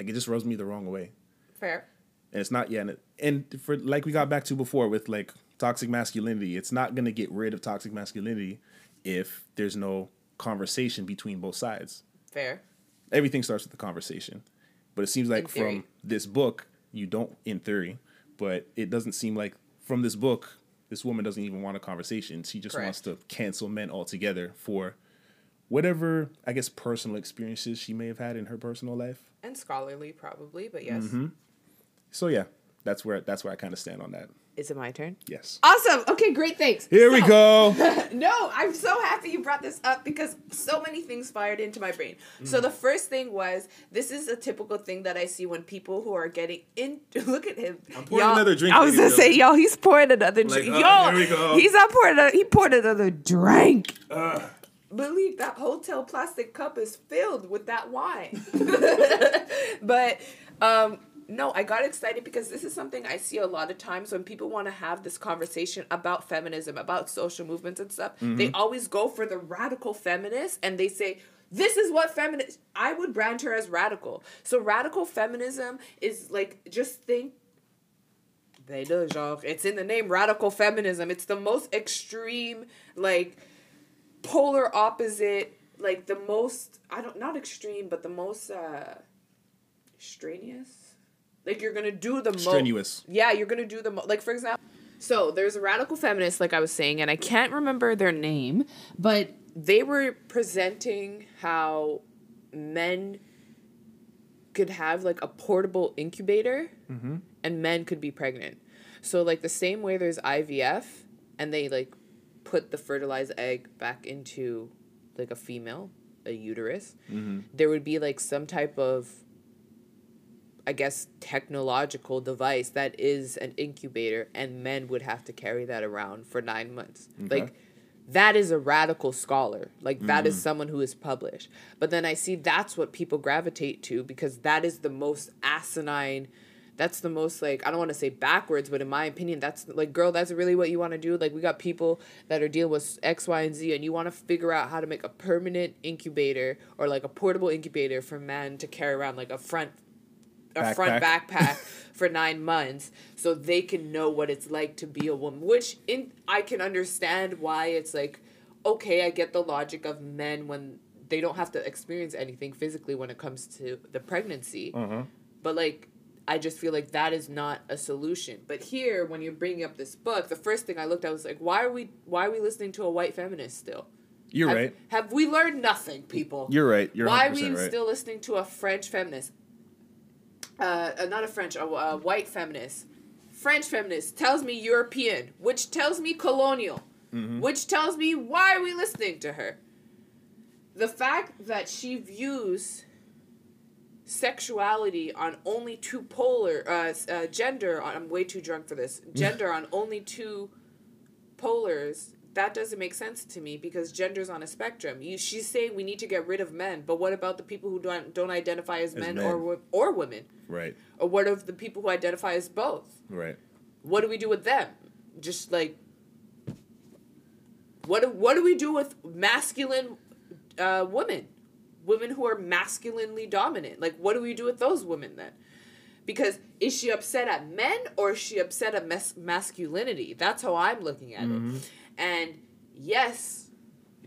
Like, it just rubs me the wrong way. Fair. And it's not yet. And for, like, we got back to before with, like, toxic masculinity, it's not going to get rid of toxic masculinity if there's no conversation between both sides. Fair. Everything starts with the conversation. But it seems like from this book, you don't, in theory, but it doesn't seem like from this book, this woman doesn't even want a conversation. She just wants to cancel men altogether for whatever, I guess, personal experiences she may have had in her personal life. And scholarly, probably, but yes. Mm-hmm. So yeah, that's where I kind of stand on that. Is it my turn? Yes. Awesome. Okay, great. Thanks. Here we go. No, I'm so happy you brought this up because so many things fired into my brain. Mm. So the first thing was, this is a typical thing that I see when people who are getting in. Look at him. I'm pouring another drink. I was going to say, yo, he's pouring another drink. Here we go. He poured another drink. Malik, that hotel plastic cup is filled with that wine. But, no, I got excited because this is something I see a lot of times when people want to have this conversation about feminism, about social movements and stuff. Mm-hmm. They always go for the radical feminists and they say, this is what feminist... I would brand her as radical. So radical feminism is like, just think... It's in the name, radical feminism. It's the most extreme, like, polar opposite, like the most... Not extreme, but the most strenuous... Like, you're going to do the most. Strenuous. Yeah, you're going to do the most. Like, for example, so there's a radical feminist, like I was saying, and I can't remember their name, but they were presenting how men could have, like, a portable incubator and men could be pregnant. So, like, the same way there's IVF and they, like, put the fertilized egg back into, like, a female, a uterus, there would be, like, some type of, I guess, technological device that is an incubator, and men would have to carry that around for 9 months. Okay. Like, that is a radical scholar. Like, that is someone who is published. But then I see that's what people gravitate to because that is the most asinine. That's the most, like, I don't want to say backwards, but in my opinion, that's, like, girl, that's really what you want to do. Like, we got people that are dealing with X, Y, and Z, and you want to figure out how to make a permanent incubator or, like, a portable incubator for men to carry around, like, a front backpack for 9 months so they can know what it's like to be a woman, which I can understand why it's like, okay, I get the logic of men when they don't have to experience anything physically when it comes to the pregnancy. But, like, I just feel like that is not a solution. But here, when you're bringing up this book, the first thing I looked at was like, why are we listening to a white feminist still? You're right. Have we learned nothing, people? You're right. You're 100% right. Why are we still listening to a French feminist? A white feminist. French feminist tells me European, which tells me colonial, which tells me, why are we listening to her? The fact that she views sexuality on only two polar gender on, I'm way too drunk for this, gender on only two polars, that doesn't make sense to me because gender's on a spectrum. She's saying we need to get rid of men, but what about the people who don't identify as men, or women? Right. Or what of the people who identify as both? Right. What do we do with them? Just like, what do we do with masculine women? Women who are masculinely dominant. Like, what do we do with those women then? Because is she upset at men or is she upset at masculinity? That's how I'm looking at it. And yes,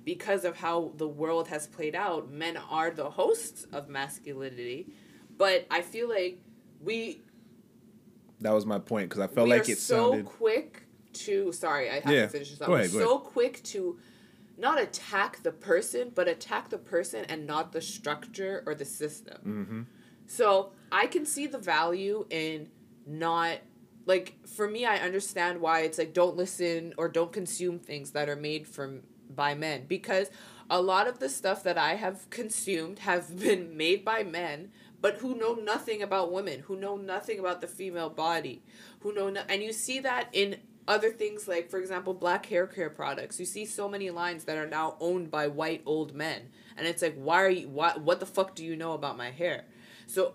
because of how the world has played out, men are the hosts of masculinity. But I feel like we... That was my point, because I felt like it sounded... so quick to... Sorry, I have to finish this up. We're so quick to... not attack the person, but attack the person and not the structure or the system. Mm-hmm. So I can see the value in not... Like, for me, I understand why it's like, don't listen or don't consume things that are made by men. Because a lot of the stuff that I have consumed have been made by men, but who know nothing about women, who know nothing about the female body, who know... and you see that in... other things like, for example, black hair care products. You see so many lines that are now owned by white old men. And it's like, what the fuck do you know about my hair? So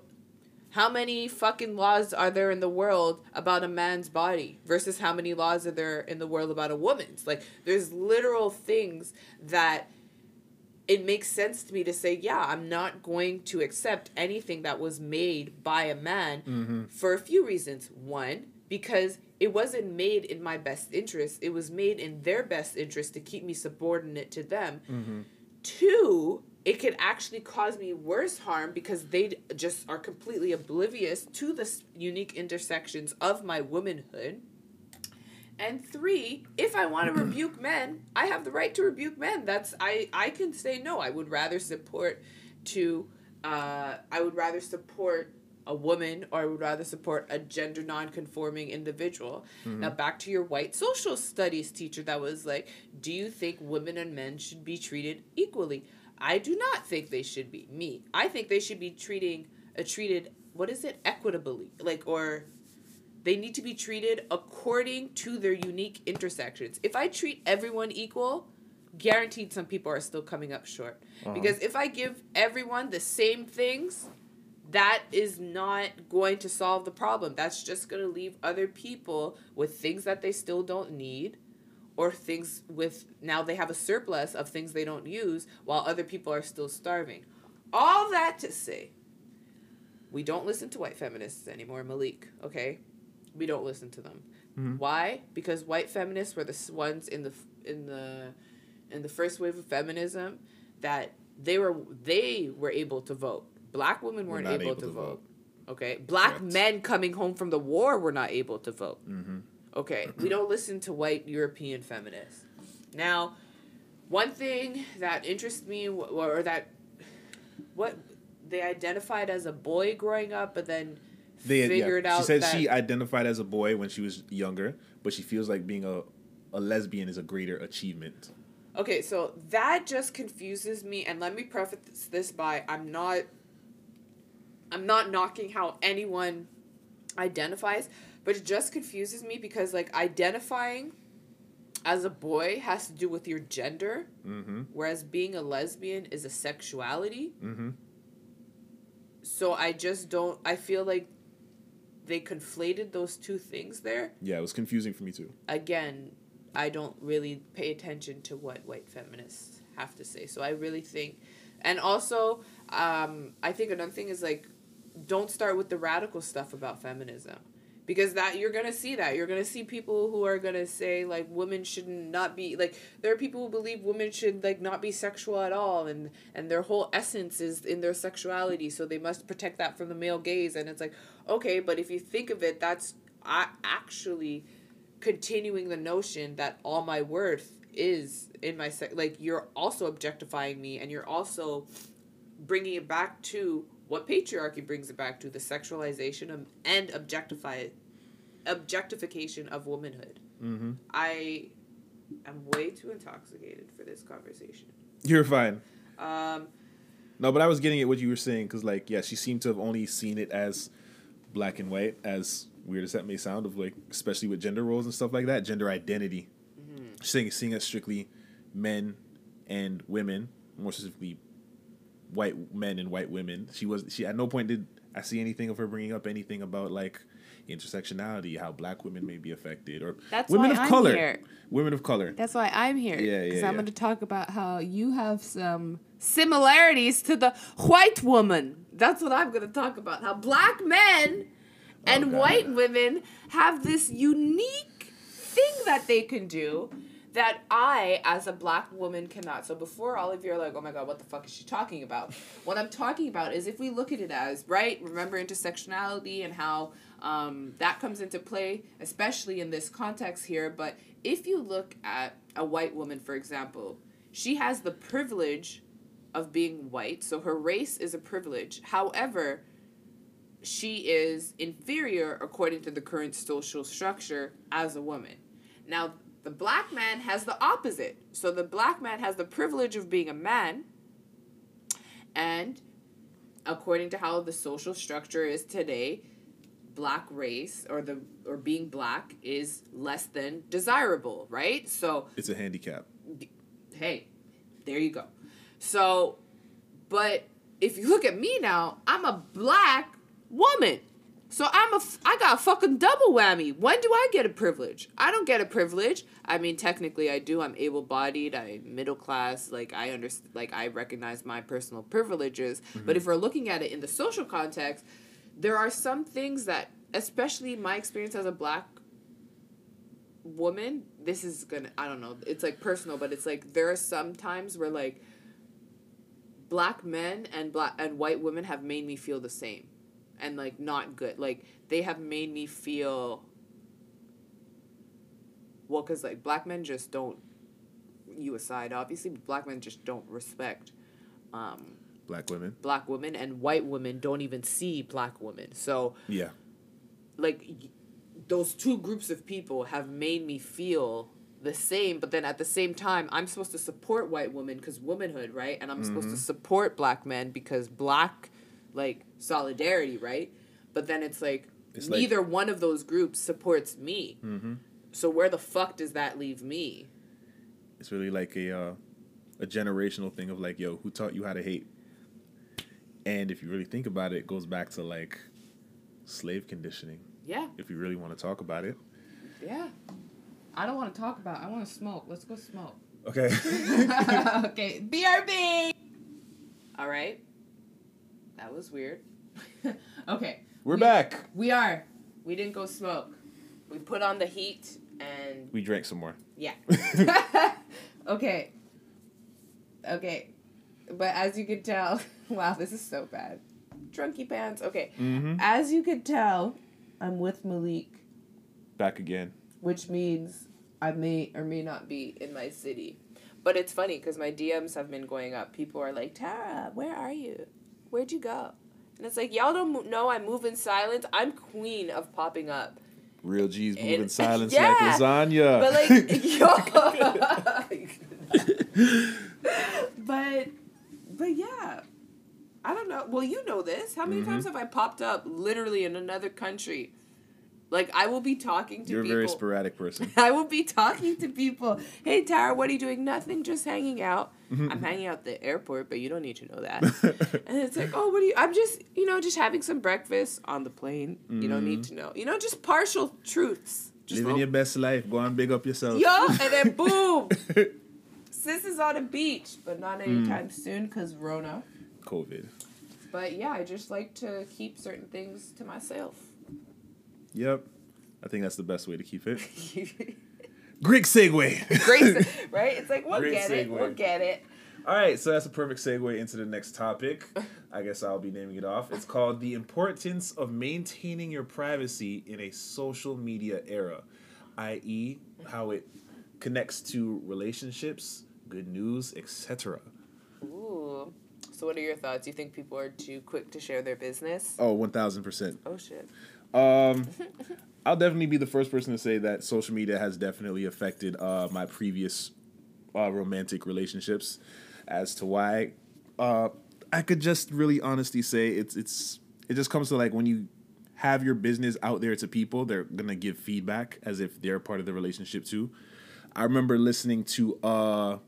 how many fucking laws are there in the world about a man's body versus how many laws are there in the world about a woman's? Like, there's literal things that it makes sense to me to say, yeah, I'm not going to accept anything that was made by a man for a few reasons. One, because it wasn't made in my best interest. It was made in their best interest to keep me subordinate to them. Mm-hmm. Two, it could actually cause me worse harm because they just are completely oblivious to the unique intersections of my womanhood. And three, if I want to rebuke men, I have the right to rebuke men. That's I can say no. I would rather support a woman, or I would rather support a gender non-conforming individual. Mm-hmm. Now, back to your white social studies teacher that was like, do you think women and men should be treated equally? I do not think they should be. I think they should be treated, equitably? Like, or they need to be treated according to their unique intersections. If I treat everyone equal, guaranteed some people are still coming up short. Because if I give everyone the same things... that is not going to solve the problem. That's just going to leave other people with things that they still don't need, or things with, now they have a surplus of things they don't use while other people are still starving. All that to say, we don't listen to white feminists anymore, Malik, okay? We don't listen to them. Mm-hmm. Why? Because white feminists were the ones in the first wave of feminism that they were able to vote. Black women weren't able to vote. Okay? Black men coming home from the war were not able to vote. Mm-hmm. Okay? We don't listen to white European feminists. Now, one thing that interests me, what they identified as a boy growing up, but then figured out she said that... she identified as a boy when she was younger, but she feels like being a lesbian is a greater achievement. Okay, so that just confuses me, and let me preface this by I'm not knocking how anyone identifies, but it just confuses me because, like, identifying as a boy has to do with your gender, whereas being a lesbian is a sexuality. Mm-hmm. So I feel like they conflated those two things there. Yeah, it was confusing for me too. Again, I don't really pay attention to what white feminists have to say. So I really think... And also, I think another thing is, like, don't start with the radical stuff about feminism, because that you're going to see that. You're going to see people who are going to say, like, women should not be, like, there are people who believe women should, like, not be sexual at all, and their whole essence is in their sexuality, so they must protect that from the male gaze. And it's like, okay, but if you think of it, that's actually continuing the notion that all my worth is in my sex. Like, you're also objectifying me, and you're also bringing it back to what patriarchy brings it back to, the sexualization and objectification of womanhood. Mm-hmm. I am way too intoxicated for this conversation. You're fine. No, but I was getting at what you were saying, because, like, yeah, she seemed to have only seen it as black and white, as weird as that may sound, of, like, especially with gender roles and stuff like that, gender identity. Mm-hmm. She's seeing it strictly men and women, more specifically white men and white women. She at no point did I see anything of her bringing up anything about, like, intersectionality, how black women may be affected, or women of color. That's why I'm here. Yeah, because I'm going to talk about how you have some similarities to the white woman. That's what I'm going to talk about. How black men and white women have this unique thing that they can do that I, as a black woman, cannot. So before all of you are like, oh my God, what the fuck is she talking about? What I'm talking about is if we look at it as, right, remember intersectionality and how that comes into play, especially in this context here. But if you look at a white woman, for example, she has the privilege of being white. So her race is a privilege. However, she is inferior according to the current social structure as a woman. Now, the black man has the opposite. So the black man has the privilege of being a man, and according to how the social structure is today, black race or being black is less than desirable, right? So it's a handicap. Hey, there you go. So, but if you look at me now, I'm a black woman. So I got a fucking double whammy. When do I get a privilege? I don't get a privilege. I mean, technically I do. I'm able-bodied. I'm middle class. Like, I recognize my personal privileges. Mm-hmm. But if we're looking at it in the social context, there are some things that, especially my experience as a black woman, this is gonna, I don't know, it's like personal, but it's like there are some times where, like, black men and white women have made me feel the same and, like, not good. Like, they have made me feel, well, because, like, black men just don't, you aside, obviously, but black men just don't respect, Black women and white women don't even see black women. So, yeah, like, those two groups of people have made me feel the same. But then at the same time, I'm supposed to support white women because womanhood, right? And I'm supposed to support black men because black, like, solidarity, right? But then it's like, it's neither, like, one of those groups supports me. Mm-hmm. So where the fuck does that leave me? It's really like a generational thing of, like, yo, who taught you how to hate? And if you really think about it, it goes back to, like, slave conditioning. Yeah. If you really want to talk about it. Yeah. I don't want to talk about it. I want to smoke. Let's go smoke. Okay. Okay. BRB! All right. That was weird. Okay. We're back. We are. We didn't go smoke. We put on the heat and... we drank some more. Yeah. Okay. Okay. But as you could tell... wow, this is so bad. Drunky pants. Okay. Mm-hmm. As you could tell, I'm with Malik. Back again. Which means I may or may not be in my city. But it's funny because my DMs have been going up. People are like, Tara, where are you? Where'd you go? And it's like, y'all don't know I move in silence. I'm queen of popping up. Real G's move in silence like lasagna. But, like, yo. But, yeah. I don't know. Well, you know this. How many times have I popped up literally in another country? Like, I will be talking to people. You're a very sporadic person. I will be talking to people. Hey, Tara, what are you doing? Nothing, just hanging out. I'm hanging out at the airport, but you don't need to know that. And it's like, oh, what are you? I'm just, you know, just having some breakfast on the plane. Mm-hmm. You don't need to know. You know, just partial truths. Just living your best life. Go and big up yourself. Yo, and then boom. Sis is on a beach, but not anytime soon because Rona. COVID. But yeah, I just like to keep certain things to myself. Yep. I think that's the best way to keep it. Great segue. Right? It's like, we'll get it. All right, so that's a perfect segue into the next topic. I guess I'll be naming it off. It's called The Importance of Maintaining Your Privacy in a Social Media Era, i.e., how it connects to relationships, good news, etc. Ooh. So what are your thoughts? Do you think people are too quick to share their business? Oh, 1,000%. Oh, shit. I'll definitely be the first person to say that social media has definitely affected my previous romantic relationships as to why I could just really honestly say it just comes to, like, when you have your business out there to people, they're going to give feedback as if they're part of the relationship too. I remember listening to a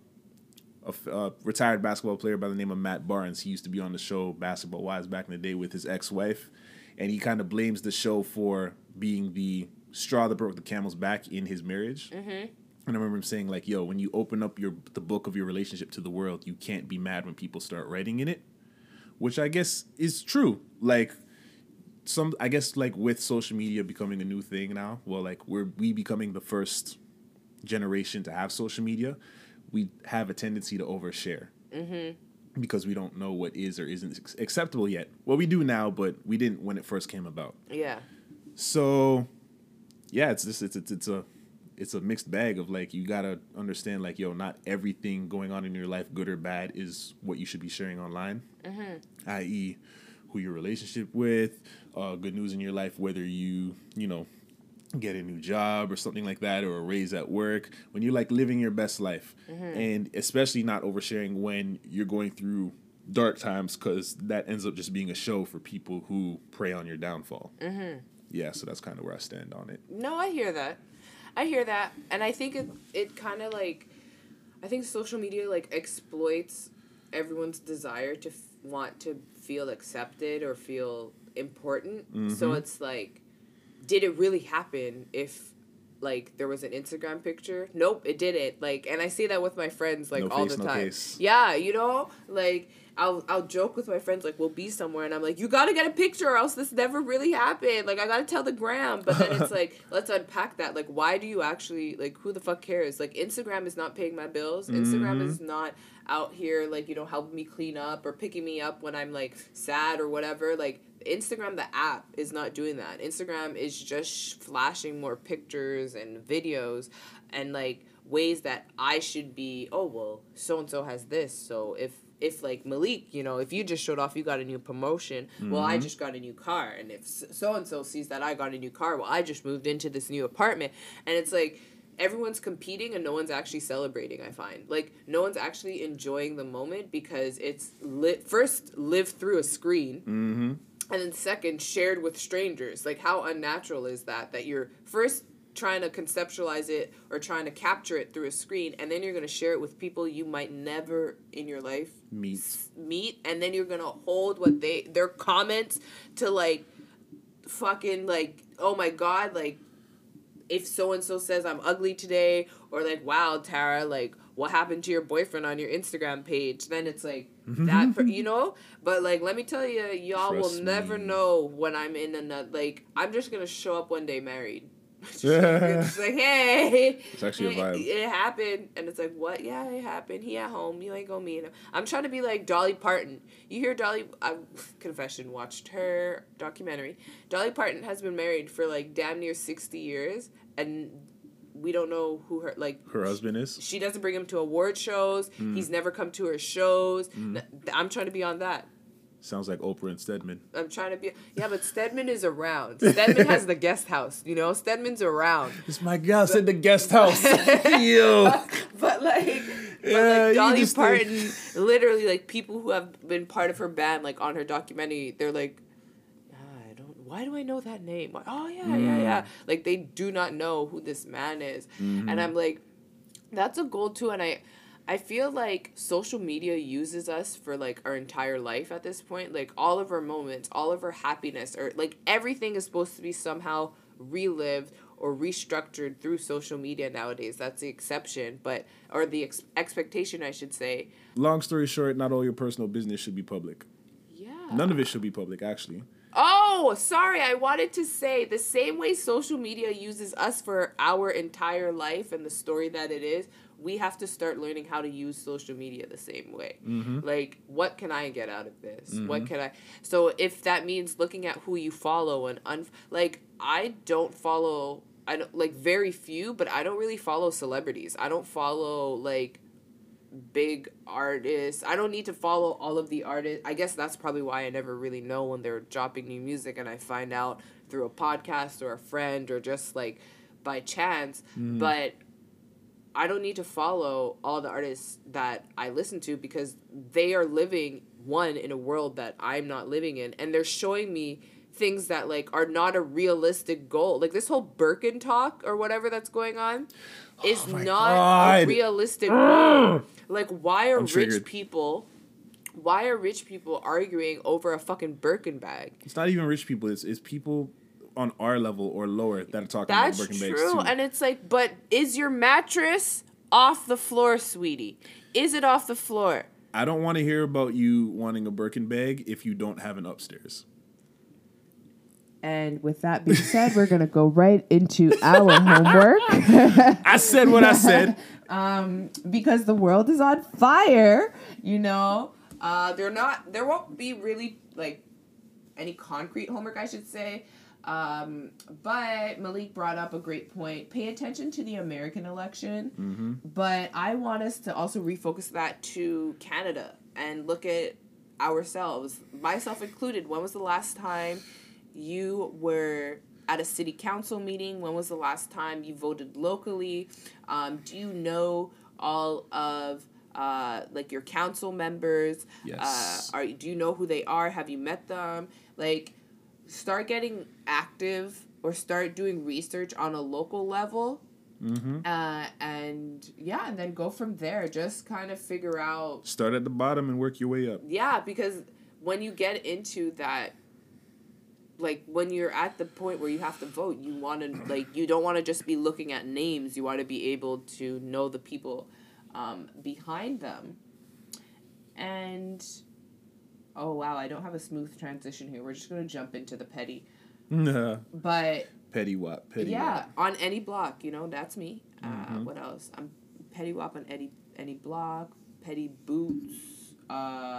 retired basketball player by the name of Matt Barnes. He used to be on the show Basketball Wives back in the day with his ex-wife, and he kind of blames the show for being the straw that broke the camel's back in his marriage. Mm-hmm. And I remember him saying, like, yo, when you open up the book of your relationship to the world, you can't be mad when people start writing in it, which I guess is true. Like, with social media becoming a new thing now, well, like, we becoming the first generation to have social media, we have a tendency to overshare mm-hmm. because we don't know what is or isn't acceptable yet. Well, we do now, but we didn't when it first came about. Yeah. So, yeah, it's a mixed bag of, like, you got to understand, like, yo, not everything going on in your life, good or bad, is what you should be sharing online, mm-hmm. i.e. who your relationship with, good news in your life, whether you get a new job or something like that, or a raise at work, when you're, like, living your best life, mm-hmm. and especially not oversharing when you're going through dark times, because that ends up just being a show for people who prey on your downfall. Mm-hmm. Yeah, so that's kind of where I stand on it. No, I hear that. And I think it kind of, like, I think social media, like, exploits everyone's desire to want to feel accepted or feel important. Mm-hmm. So it's, like, did it really happen if, like, there was an Instagram picture? Nope, it didn't. Like, and I see that with my friends, like, all the time. Yeah, you know? Like, I'll joke with my friends, like, we'll be somewhere, and I'm like, you gotta get a picture or else this never really happened. Like, I gotta tell the gram. But then it's like, let's unpack that. Like, why do you actually, like, who the fuck cares? Like, Instagram is not paying my bills. Mm-hmm. Instagram is not out here, like, you know, helping me clean up or picking me up when I'm, like, sad or whatever. Like, Instagram, the app, is not doing that. Instagram is just flashing more pictures and videos and, like, ways that I should be, oh, well, so-and-so has this, so if like Malik, you know, if you just showed off you got a new promotion, mm-hmm. well, I just got a new car. And if so-and-so sees that I got a new car, well, I just moved into this new apartment. And it's like everyone's competing and no one's actually celebrating, I find. Like, no one's actually enjoying the moment because it's first lived through a screen. Mm-hmm. And then second, shared with strangers. Like, how unnatural is that you're first trying to conceptualize it or trying to capture it through a screen, and then you're going to share it with people you might never in your life meet, and then you're going to hold what their comments to, like, fucking, like, oh my god, like, if so-and-so says I'm ugly today, or, like, wow, Tara, like, what happened to your boyfriend on your Instagram page? Then it's like, that, you know? But, like, let me tell you, y'all will never know when I'm in another, like, I'm just going to show up one day married. It's like, hey. It's actually a vibe. It happened. And it's like, what? Yeah, it happened. He at home. You ain't gonna meet him. I'm trying to be like Dolly Parton. You hear Dolly, confession, watched her documentary. Dolly Parton has been married for, like, damn near 60 years. And we don't know who her, like, her husband is. She doesn't bring him to award shows. Mm. He's never come to her shows. Mm. I'm trying to be on that. Sounds like Oprah and Stedman. I'm trying to be... Yeah, but Stedman is around. Stedman has the guest house, you know? Stedman's around. It's my guest in the guest house. Yo. But, like, Dolly Parton, literally, like, people who have been part of her band, like, on her documentary, they're like, why do I know that name? Like, oh, yeah. Like, they do not know who this man is. Mm-hmm. And I'm like, that's a goal, too. And I feel like social media uses us for, like, our entire life at this point. Like, all of our moments, all of our happiness, or, like, everything is supposed to be somehow relived or restructured through social media nowadays. That's the exception, or the expectation, I should say. Long story short, not all your personal business should be public. Yeah. None of it should be public, actually. Oh, sorry. I wanted to say the same way social media uses us for our entire life and the story that it is, we have to start learning how to use social media the same way. Mm-hmm. Like, what can I get out of this? Mm-hmm. What can I... So if that means looking at who you follow and... Like, I don't follow... I don't, like, very few, but I don't really follow celebrities. I don't follow, like... big artists. I don't need to follow all of the artists. I guess that's probably why I never really know when they're dropping new music, and I find out through a podcast or a friend or just, like, by chance. Mm. But I don't need to follow all the artists that I listen to because they are living one in a world that I'm not living in. And they're showing me things that, like, are not a realistic goal. Like, this whole Birkin talk or whatever that's going on is a realistic goal. Like, why are rich people arguing over a fucking Birkin bag? It's not even rich people. It's people on our level or lower that are talking about Birkin bags. That's true. And it's like, but is your mattress off the floor, sweetie? Is it off the floor? I don't want to hear about you wanting a Birkin bag if you don't have an upstairs. And with that being said, we're going to go right into our homework. I said what I said. Because the world is on fire, you know. There won't be really, like, any concrete homework, I should say. But Malik brought up a great point. Pay attention to the American election. Mm-hmm. But I want us to also refocus that to Canada and look at ourselves, myself included. When was the last time you were at a city council meeting? When was the last time you voted locally? Do you know all of... like your council members? Yes. Do you know who they are? Have you met them? Like, start getting active or start doing research on a local level. Mm-hmm. And then go from there. Just kind of figure out. Start at the bottom and work your way up. Yeah, because when you get into that, like, when you're at the point where you have to vote, you want to, like, you don't want to just be looking at names. You want to be able to know the people behind them. And oh wow, I don't have a smooth transition here. We're just gonna jump into the petty. No. But petty yeah, wop. On any block, you know, that's me. Mm-hmm. What else? I'm petty wop on any block. Petty boots.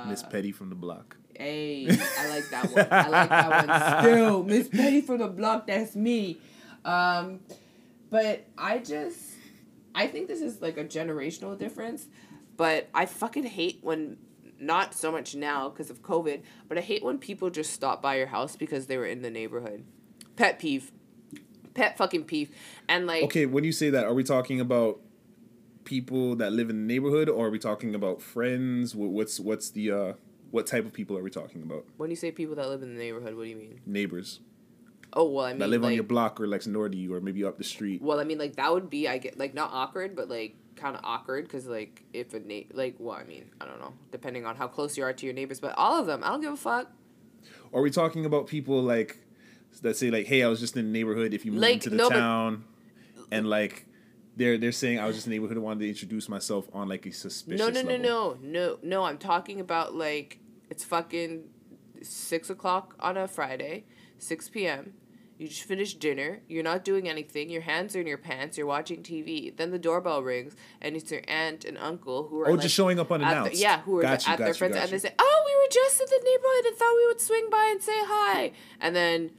Miss Petty from the block. Hey, I like that one. I like that one still. Miss Petty from the block, that's me. But I think this is, like, a generational difference, but I fucking hate when, not so much now because of COVID, but I hate when people just stop by your house because they were in the neighborhood. Pet peeve. Pet fucking peeve. And, like... Okay, when you say that, are we talking about people that live in the neighborhood, or are we talking about friends? What's the... what type of people are we talking about? When you say people that live in the neighborhood, what do you mean? Neighbors. Oh, well, I mean, that live on your block or, like, next door to you or maybe up the street. Well, I mean, like, that would be, I get, like, not awkward, but, like, kind of awkward because, like, if a I don't know, depending on how close you are to your neighbors. But all of them, I don't give a fuck. Are we talking about people, like, that say, like, hey, I was just in the neighborhood if you moved into the town? And, like, they're saying I was just in the neighborhood and wanted to introduce myself on, like, a suspicious level. No, I'm talking about, like, it's fucking 6 o'clock on a Friday. 6 p.m., you just finished dinner, you're not doing anything, your hands are in your pants, you're watching TV, then the doorbell rings, and it's your aunt and uncle who are... Oh, like, just showing up unannounced. Their friends, and they say, oh, we were just in the neighborhood and thought we would swing by and say hi. And then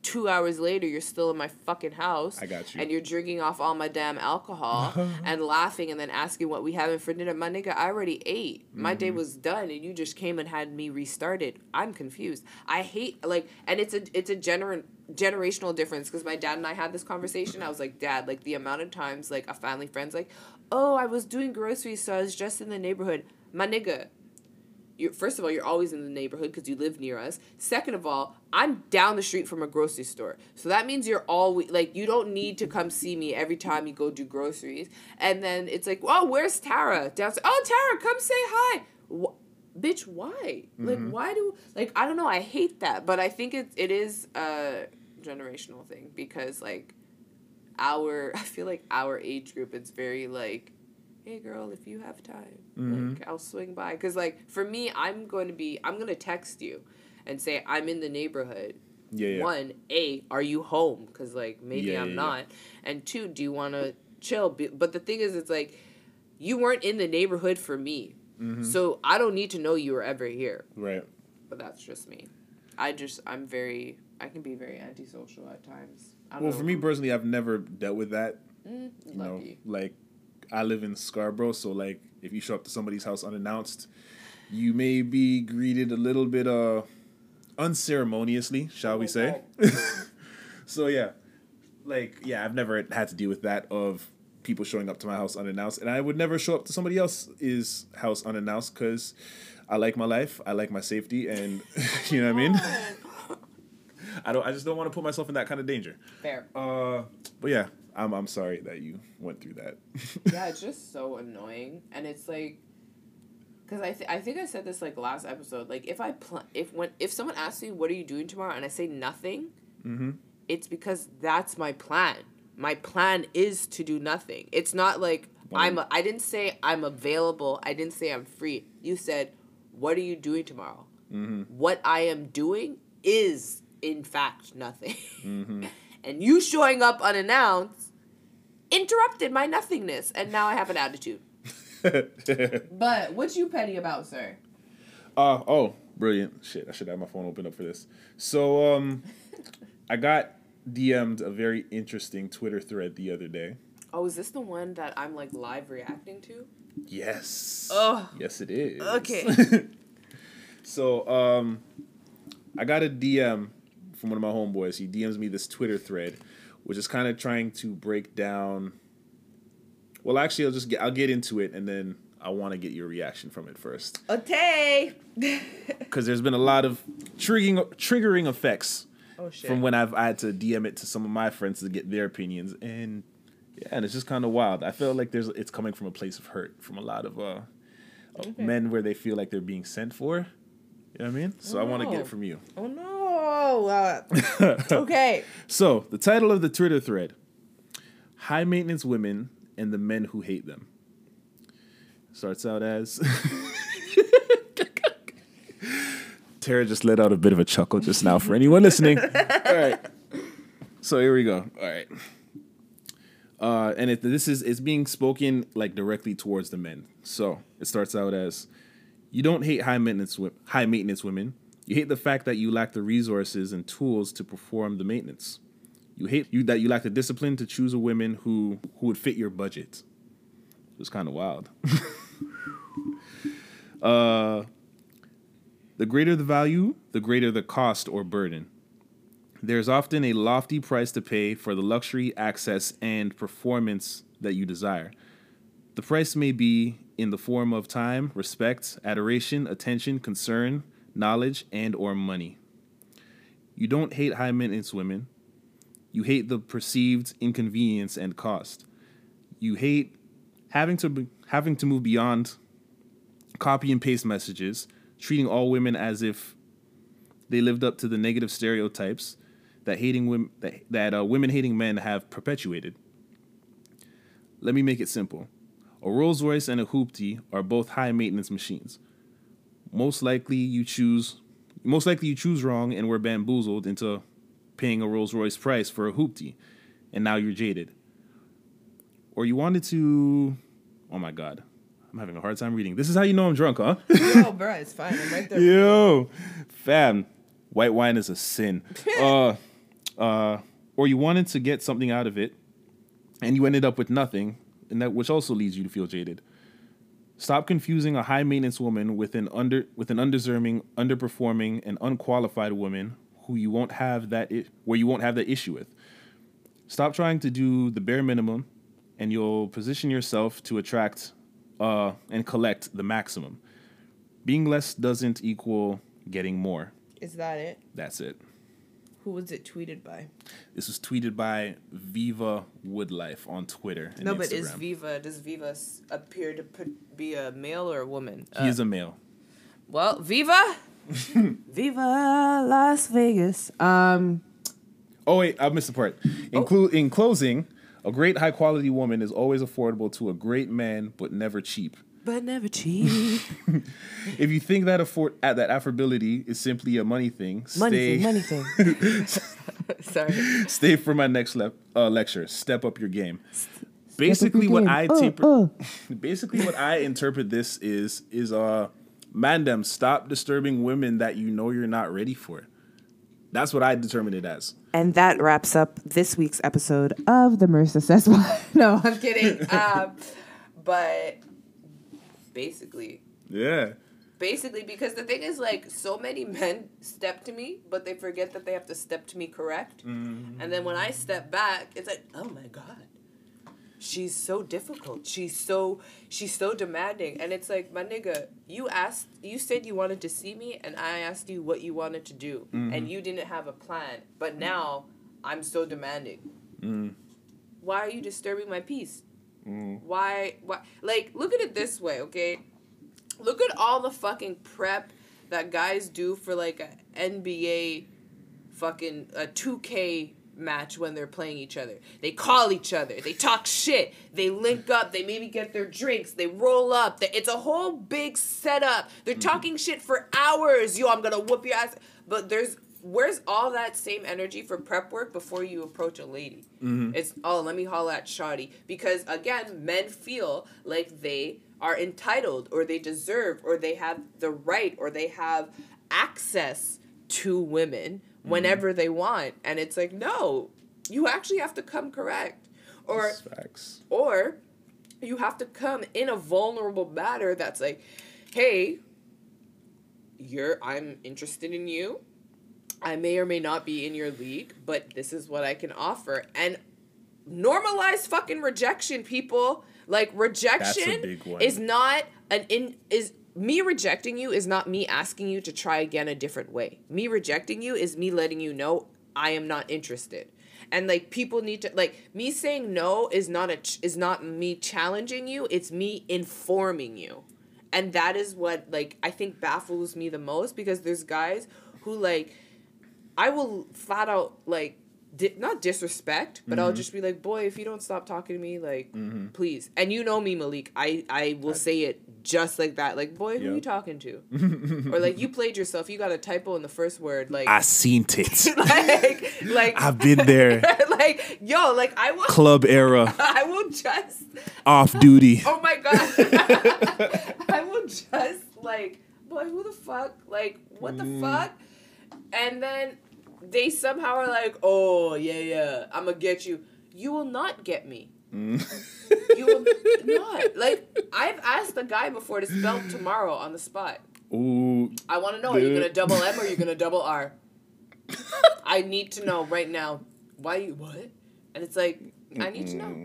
2 hours later, you're still in my fucking house. I got you. And you're drinking off all my damn alcohol and laughing and then asking what we having for dinner. My nigga, I already ate. My day was done and you just came and had me restarted. I'm confused. I hate, like, and it's a generational difference because my dad and I had this conversation. I was like, Dad, like, the amount of times, like, a family friend's like, oh, I was doing groceries, so I was just in the neighborhood. My nigga. First of all, you're always in the neighborhood because you live near us. Second of all, I'm down the street from a grocery store. So that means you're always, like, you don't need to come see me every time you go do groceries. And then it's like, oh, where's Tara? Downstairs. Oh, Tara, come say hi. Bitch, why? Mm-hmm. Like, why do, like, I don't know. I hate that. But I think it is a generational thing because, like, I feel like our age group, it's very, like, hey, girl, if you have time, like, I'll swing by. Because, like, for me, I'm going to text you and say I'm in the neighborhood. Yeah. One, A, are you home? Because, like, maybe I'm not. Yeah. And two, do you want to chill? But the thing is, it's like, you weren't in the neighborhood for me. Mm-hmm. So I don't need to know you were ever here. Right. But that's just me. I can be very antisocial at times. I don't know. For me personally, I've never dealt with that. Lucky. Like, I live in Scarborough, so, like, if you show up to somebody's house unannounced, you may be greeted a little bit unceremoniously, shall we say. So, yeah. Like, yeah, I've never had to deal with that of people showing up to my house unannounced. And I would never show up to somebody else's house unannounced because I like my life. I like my safety. And you know what I mean? I just don't want to put myself in that kind of danger. Fair. But yeah, I'm sorry that you went through that. Yeah, it's just so annoying. And it's like, because I think I said this like last episode. Like if someone asks me, what are you doing tomorrow? And I say nothing, mm-hmm. It's because that's my plan. My plan is to do nothing. It's not like I didn't say I'm available. I didn't say I'm free. You said, what are you doing tomorrow? Mm-hmm. What I am doing is, in fact, nothing. Mm-hmm. And you showing up unannounced interrupted my nothingness. And now I have an attitude. But what you petty about, sir? Oh, brilliant. Shit, I should have my phone open up for this. So I got DM'd a very interesting Twitter thread the other day. Oh, is this the one that I'm like live reacting to? Yes. Oh. Yes, it is. Okay. So I got a DM from one of my homeboys. He DMs me this Twitter thread, which is kind of trying to break down. Well, actually, I'll get into it, and then I want to get your reaction from it first. Okay. Because there's been a lot of triggering effects. Oh, shit. From when I had to DM it to some of my friends to get their opinions, and it's just kind of wild. I feel like it's coming from a place of hurt from a lot of men where they feel like they're being sent for. You know what I mean? So I want to get it from you. Oh, no. Okay. So the title of the Twitter thread, High Maintenance Women and the Men Who Hate Them. Starts out as... Tara just let out a bit of a chuckle just now for anyone listening. All right. So here we go. All right. And it's being spoken like directly towards the men. So it starts out as... You don't hate high maintenance women. You hate the fact that you lack the resources and tools to perform the maintenance. You hate that you lack the discipline to choose a woman who would fit your budget. It was kind of wild. The greater the value, the greater the cost or burden. There is often a lofty price to pay for the luxury, access, and performance that you desire. The price may be in the form of time, respect, adoration, attention, concern, knowledge, and or money. You don't hate high maintenance women. You hate the perceived inconvenience and cost. You hate having to move beyond copy and paste messages, treating all women as if they lived up to the negative stereotypes that women hating men have perpetuated. Let me make it simple. A Rolls Royce and a Hoopty are both high-maintenance machines. Most likely you choose wrong and were bamboozled into paying a Rolls Royce price for a Hoopty, and now you're jaded. Or you wanted to... Oh, my God. I'm having a hard time reading. This is how you know I'm drunk, huh? Yo, bro, it's fine. I'm right there. Yo, fam. White wine is a sin. Or you wanted to get something out of it, and you ended up with nothing... And that which also leads you to feel jaded. Stop confusing a high-maintenance woman with an undeserving, underperforming, and unqualified woman where you won't have that issue with. Stop trying to do the bare minimum, and you'll position yourself to attract and collect the maximum. Being less doesn't equal getting more. Is that it? That's it. Who was it tweeted by? This was tweeted by Viva Woodlife on Twitter and Instagram. No, but does Viva appear to be a male or a woman? He is a male. Well, Viva? Viva Las Vegas. Oh, wait, I missed the part. In closing, a great high-quality woman is always affordable to a great man, but never cheap. If you think that that affordability is simply a money thing, money thing. Sorry. Stay for my next lecture. Step up your game. Basically, what I interpret this is mandem, stop disturbing women that you know you're not ready for. That's what I determined it as. And that wraps up this week's episode of the Marissa Says What. No, I'm kidding. But. Basically. Yeah. Basically, because the thing is, like, so many men step to me, but they forget that they have to step to me correct. Mm-hmm. And then when I step back, it's like, oh, my God. she's so difficult. She's so demanding. And it's like, my nigga, you said you wanted to see me, and I asked you what you wanted to do, and you didn't have a plan. But now I'm so demanding. Mm. Why are you disturbing my peace? Mm. Why? Like, look at it this way, okay? Look at all the fucking prep that guys do for like an NBA fucking 2K match when they're playing each other. They call each other. They talk shit. They link up. They maybe get their drinks. They roll up. It's a whole big setup. They're talking shit for hours. Yo, I'm gonna whoop your ass. But where's all that same energy for prep work before you approach a lady? Mm-hmm. It's, oh, let me holler at shawty. Because, again, men feel like they are entitled, or they deserve, or they have the right, or they have access to women whenever they want. And it's like, no, you actually have to come correct. Or you have to come in a vulnerable manner that's like, hey, I'm interested in you. I may or may not be in your league, but this is what I can offer. And normalize fucking rejection, people. Like, rejection is not me rejecting you is not me asking you to try again a different way. Me rejecting you is me letting you know I am not interested. And like, people need to, like, me saying no is not me challenging you. It's me informing you. And that is what, like, I think baffles me the most, because there's guys who, like, I will flat out, like, not disrespect, but I'll just be like, boy, if you don't stop talking to me, like, please. And you know me, Malik. I will say it just like that. Like, boy, who are you talking to? Or, like, you played yourself. You got a typo in the first word. Like, I seen it. like I've been there. Like, yo, like, I will. Club era. I will just. Off duty. Oh, my God. I will just, like, boy, who the fuck? Like, what the fuck? And then they somehow are like, oh, yeah, I'm going to get you. You will not get me. You will not. Like, I've asked a guy before to spell tomorrow on the spot. Ooh. I want to know, are you going to double M or are you going to double R? I need to know right now. Why you, what? And it's like, I need to know.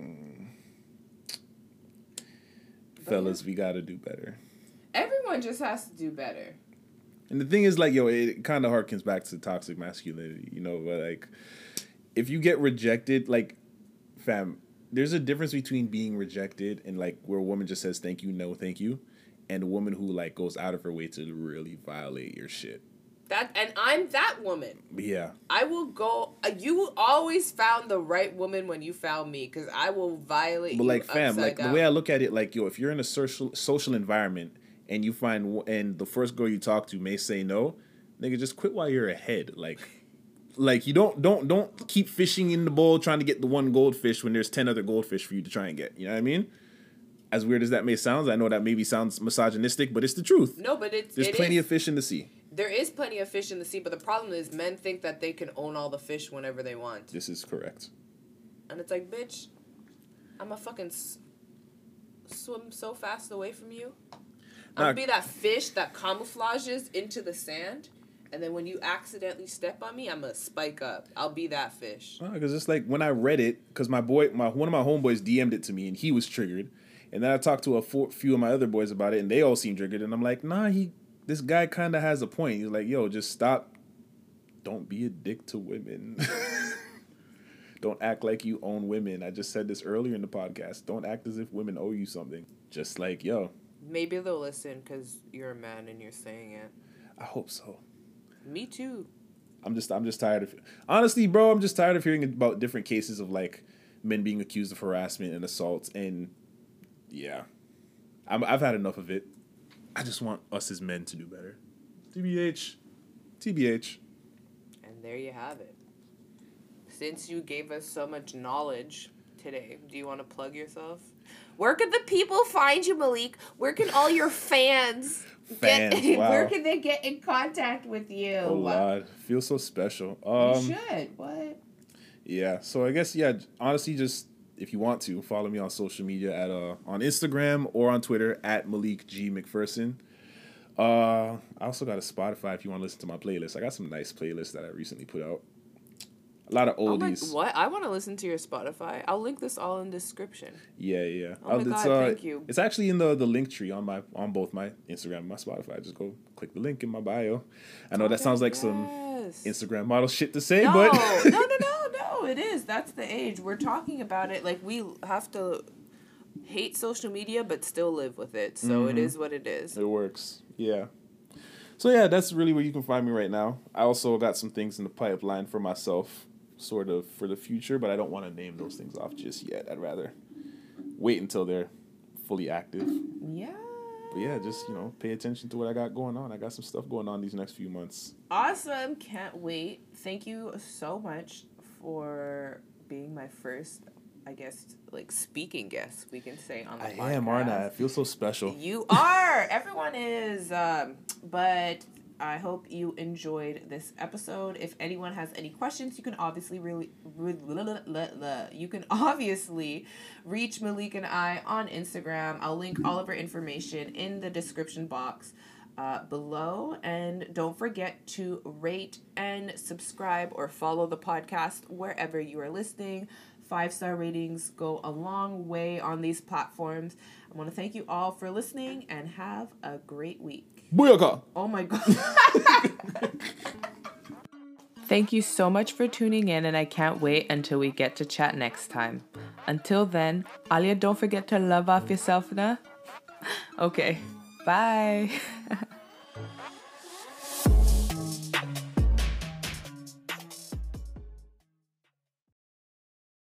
Fellas, we got to do better. Everyone just has to do better. And the thing is, like, yo, it kind of harkens back to toxic masculinity, you know? But, like, if you get rejected, like, fam, there's a difference between being rejected and, like, where a woman just says, thank you, no, thank you, and a woman who, like, goes out of her way to really violate your shit. And I'm that woman. Yeah. I will go... you always found the right woman when you found me, because I will violate you upside down. But, like, fam, like, the way I look at it, like, yo, if you're in a social environment... and you find, and the first girl you talk to may say no, nigga, just quit while you're ahead. Like you don't keep fishing in the bowl trying to get the one goldfish when there's 10 other goldfish for you to try and get. You know what I mean? As weird as that may sound, I know that maybe sounds misogynistic, but it's the truth. No, but there's plenty of fish in the sea. There is plenty of fish in the sea, but the problem is men think that they can own all the fish whenever they want. This is correct. And it's like, bitch, I'm a fucking swim so fast away from you. I'll be that fish that camouflages into the sand, and then when you accidentally step on me, I'm gonna spike up. I'll be that fish. Because it's like when I read it, because one of my homeboys DM'd it to me, and he was triggered, and then I talked to a few of my other boys about it, and they all seemed triggered, and I'm like, nah, this guy kind of has a point. He's like, yo, just stop. Don't be a dick to women. Don't act like you own women. I just said this earlier in the podcast. Don't act as if women owe you something. Just like, yo. Maybe they'll listen because you're a man and you're saying it. I hope so. Me too. I'm just tired of... Honestly, bro, I'm just tired of hearing about different cases of, like, men being accused of harassment and assaults. And, yeah. I've had enough of it. I just want us as men to do better. TBH. And there you have it. Since you gave us so much knowledge today, do you want to plug yourself? Where can the people find you, Malik? Where can all your fans get, wow. Where can they get in contact with you? A lot. Feel so special. You should. What? Yeah. So I guess, yeah, honestly, just if you want to, follow me on social media at on Instagram or on Twitter at Malik G. McPherson. I also got a Spotify if you want to listen to my playlist. I got some nice playlists that I recently put out. A lot of oldies. I'm like, what? I want to listen to your Spotify. I'll link this all in description. Yeah, yeah. Oh, my God, thank you. It's actually in the link tree on my both my Instagram and my Spotify. Just go click the link in my bio. I know that sounds like some Instagram model shit to say, but... No, it is. That's the age. We're talking about it. Like, we have to hate social media, but still live with it. So it is what it is. It works. Yeah. So, yeah, that's really where you can find me right now. I also got some things in the pipeline for myself, sort of, for the future, but I don't want to name those things off just yet. I'd rather wait until they're fully active. Yeah. But yeah, just, you know, pay attention to what I got going on. I got some stuff going on these next few months. Awesome. Can't wait. Thank you so much for being my first, I guess, like, speaking guest, we can say, on the podcast. I am, aren't I? I feel so special. You are. Everyone is. But I hope you enjoyed this episode. If anyone has any questions, you can obviously reach Malik and I on Instagram. I'll link all of our information in the description box below. And don't forget to rate and subscribe or follow the podcast wherever you are listening. 5-star ratings go a long way on these platforms. I want to thank you all for listening and have a great week. Booyaka. Oh my God. Thank you so much for tuning in, and I can't wait until we get to chat next time. Until then, Alia, don't forget to love off yourself, nah? Okay, bye.